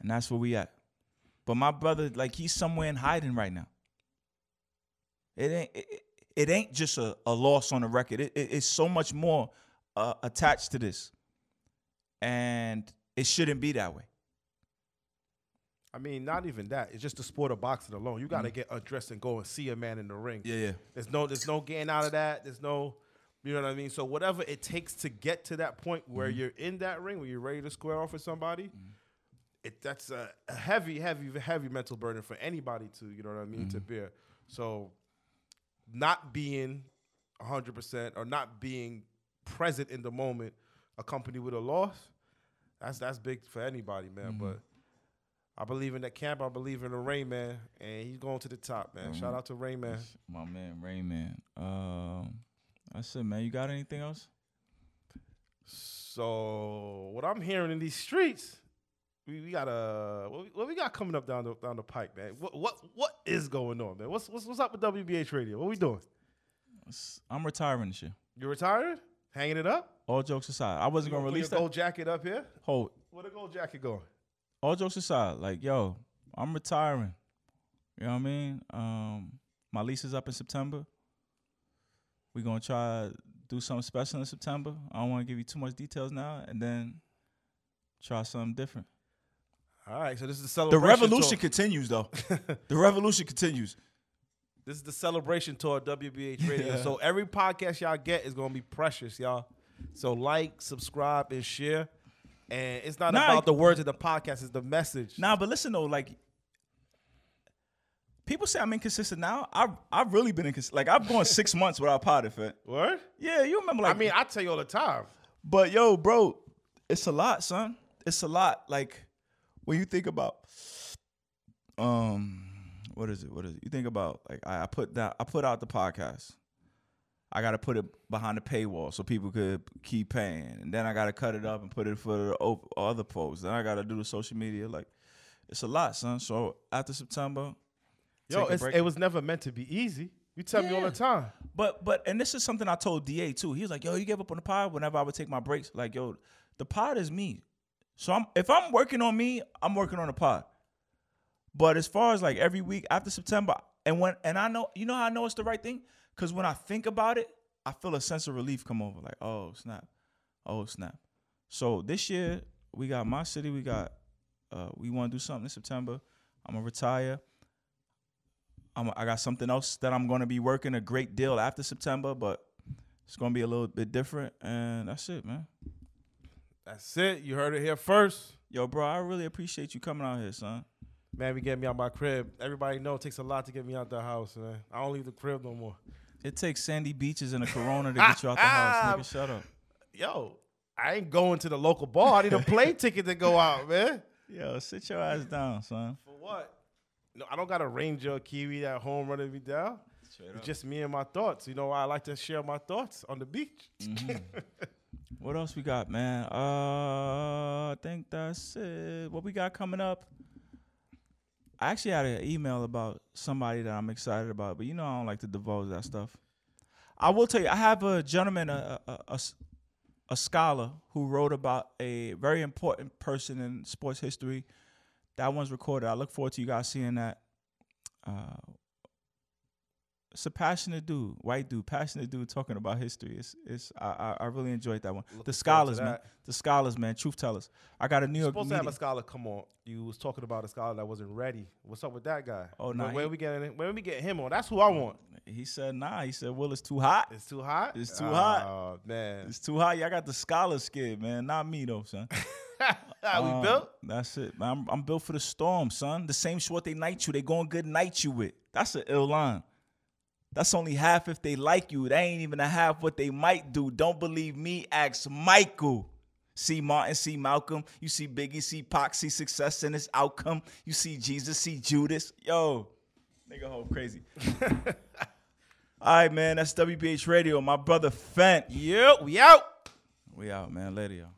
and that's where we at. But my brother, like, he's somewhere in hiding right now. It ain't it, it ain't just a, a loss on the record. It, it, it's so much more uh, attached to this, and it shouldn't be that way. I mean, not even that. It's just the sport of boxing alone. You got to mm-hmm. get undressed and go and see a man in the ring. Yeah, yeah. There's no there's no getting out of that. There's no. You know what I mean? So whatever it takes to get to that point where mm-hmm. you're in that ring, where you're ready to square off with somebody, mm-hmm. it that's a, a heavy, heavy, heavy mental burden for anybody to, you know what I mean, mm-hmm. to bear. So not being one hundred percent or not being present in the moment accompanied with a loss, that's that's big for anybody, man. Mm-hmm. But I believe in that camp. I believe in the Rayman, and he's going to the top, man. Mm-hmm. Shout out to Rayman. My man, Rayman. Um... That's it, man. You got anything else? So what I'm hearing in these streets, we, we got a uh, what we got coming up down the down the pike, man. What what what is going on, man? What's what's what's up with W B H Radio? What we doing? I'm retiring this year. You're retired? Hanging it up? All jokes aside, I wasn't gonna, gonna release that gold jacket up here. Hold. Where the gold jacket going? All jokes aside, like yo, I'm retiring. You know what I mean? Um, my lease is up in September. We're gonna try do something special in September. I don't want to give you too much details now, and then try something different. All right, so this is the celebration. The revolution tour. continues, though. The revolution continues. This is the celebration tour of W B H Radio. Yeah. So every podcast y'all get is gonna be precious, y'all. So like, subscribe, and share. And it's not nah, about the words of the podcast; it's the message. Nah, but listen though, like people say I'm inconsistent now. I've I've really been inconsistent. Like I've gone six months without potted fit. What? Yeah, you remember? Like I mean, I tell you all the time. But yo, bro, it's a lot, son. It's a lot. Like when you think about, um. What is it? What is it? You think about like I, I put that I put out the podcast. I gotta put it behind the paywall so people could keep paying, and then I gotta cut it up and put it for the other posts. Then I gotta do the social media. Like it's a lot, son. So after September, yo, it's, it was never meant to be easy. You tell yeah. me all the time. But but and this is something I told D A too. He was like, yo, you gave up on the pod whenever I would take my breaks. Like yo, the pod is me. So I'm if I'm working on me, I'm working on the pod. But as far as like every week after September, and when and I know you know how I know it's the right thing? Cause when I think about it, I feel a sense of relief come over. Like, oh snap. Oh snap. So this year, we got my city, we got uh, we wanna do something in September. I'm gonna retire. I'm I got something else that I'm gonna be working a great deal after September, but it's gonna be a little bit different. And that's it, man. That's it. You heard it here first. Yo, bro, I really appreciate you coming out here, son. Man, we get me out my crib. Everybody know it takes a lot to get me out the house, man. I don't leave the crib no more. It takes sandy beaches and a Corona to get you out the house, nigga. Shut up. Yo, I ain't going to the local bar. I need a plane ticket to go out, man. Yo, sit your ass down, son. For what? No, I don't got a Ranger or Kiwi at home running me down. Straight it's up. Just me and my thoughts. You know, I like to share my thoughts on the beach. Mm-hmm. What else we got, man? Uh, I think that's it. What we got coming up? I actually had an email about somebody that I'm excited about, but you know I don't like to divulge that stuff. I will tell you, I have a gentleman, a, a, a, a scholar, who wrote about a very important person in sports history. That one's recorded. I look forward to you guys seeing that. Uh, it's a passionate dude, white dude, passionate dude talking about history. It's, it's. I, I really enjoyed that one. Looking the scholars, man. The scholars, man. Truth tellers. I got a New You're York. Supposed media. to have a scholar. Come on, you was talking about a scholar that wasn't ready. What's up with that guy? Oh no, nah, where he, we getting? Where we get him on? That's who I want. He said, nah. He said, well, it's too hot. It's too hot. It's too oh, hot. Oh man, it's too hot. Y'all got the scholar scared, man. Not me though, son. How um, we built? That's it. I'm, I'm built for the storm, son. The same short they night you, they going good night you with. That's an ill line. That's only half if they like you. That ain't even a half what they might do. Don't believe me, ask Michael. See Martin, see Malcolm. You see Biggie, see Pac, see success and its outcome. You see Jesus, see Judas. Yo, nigga whole crazy. All right, man, that's W B H Radio. My brother Fent. Yep, we out. We out, man. Later, y'all.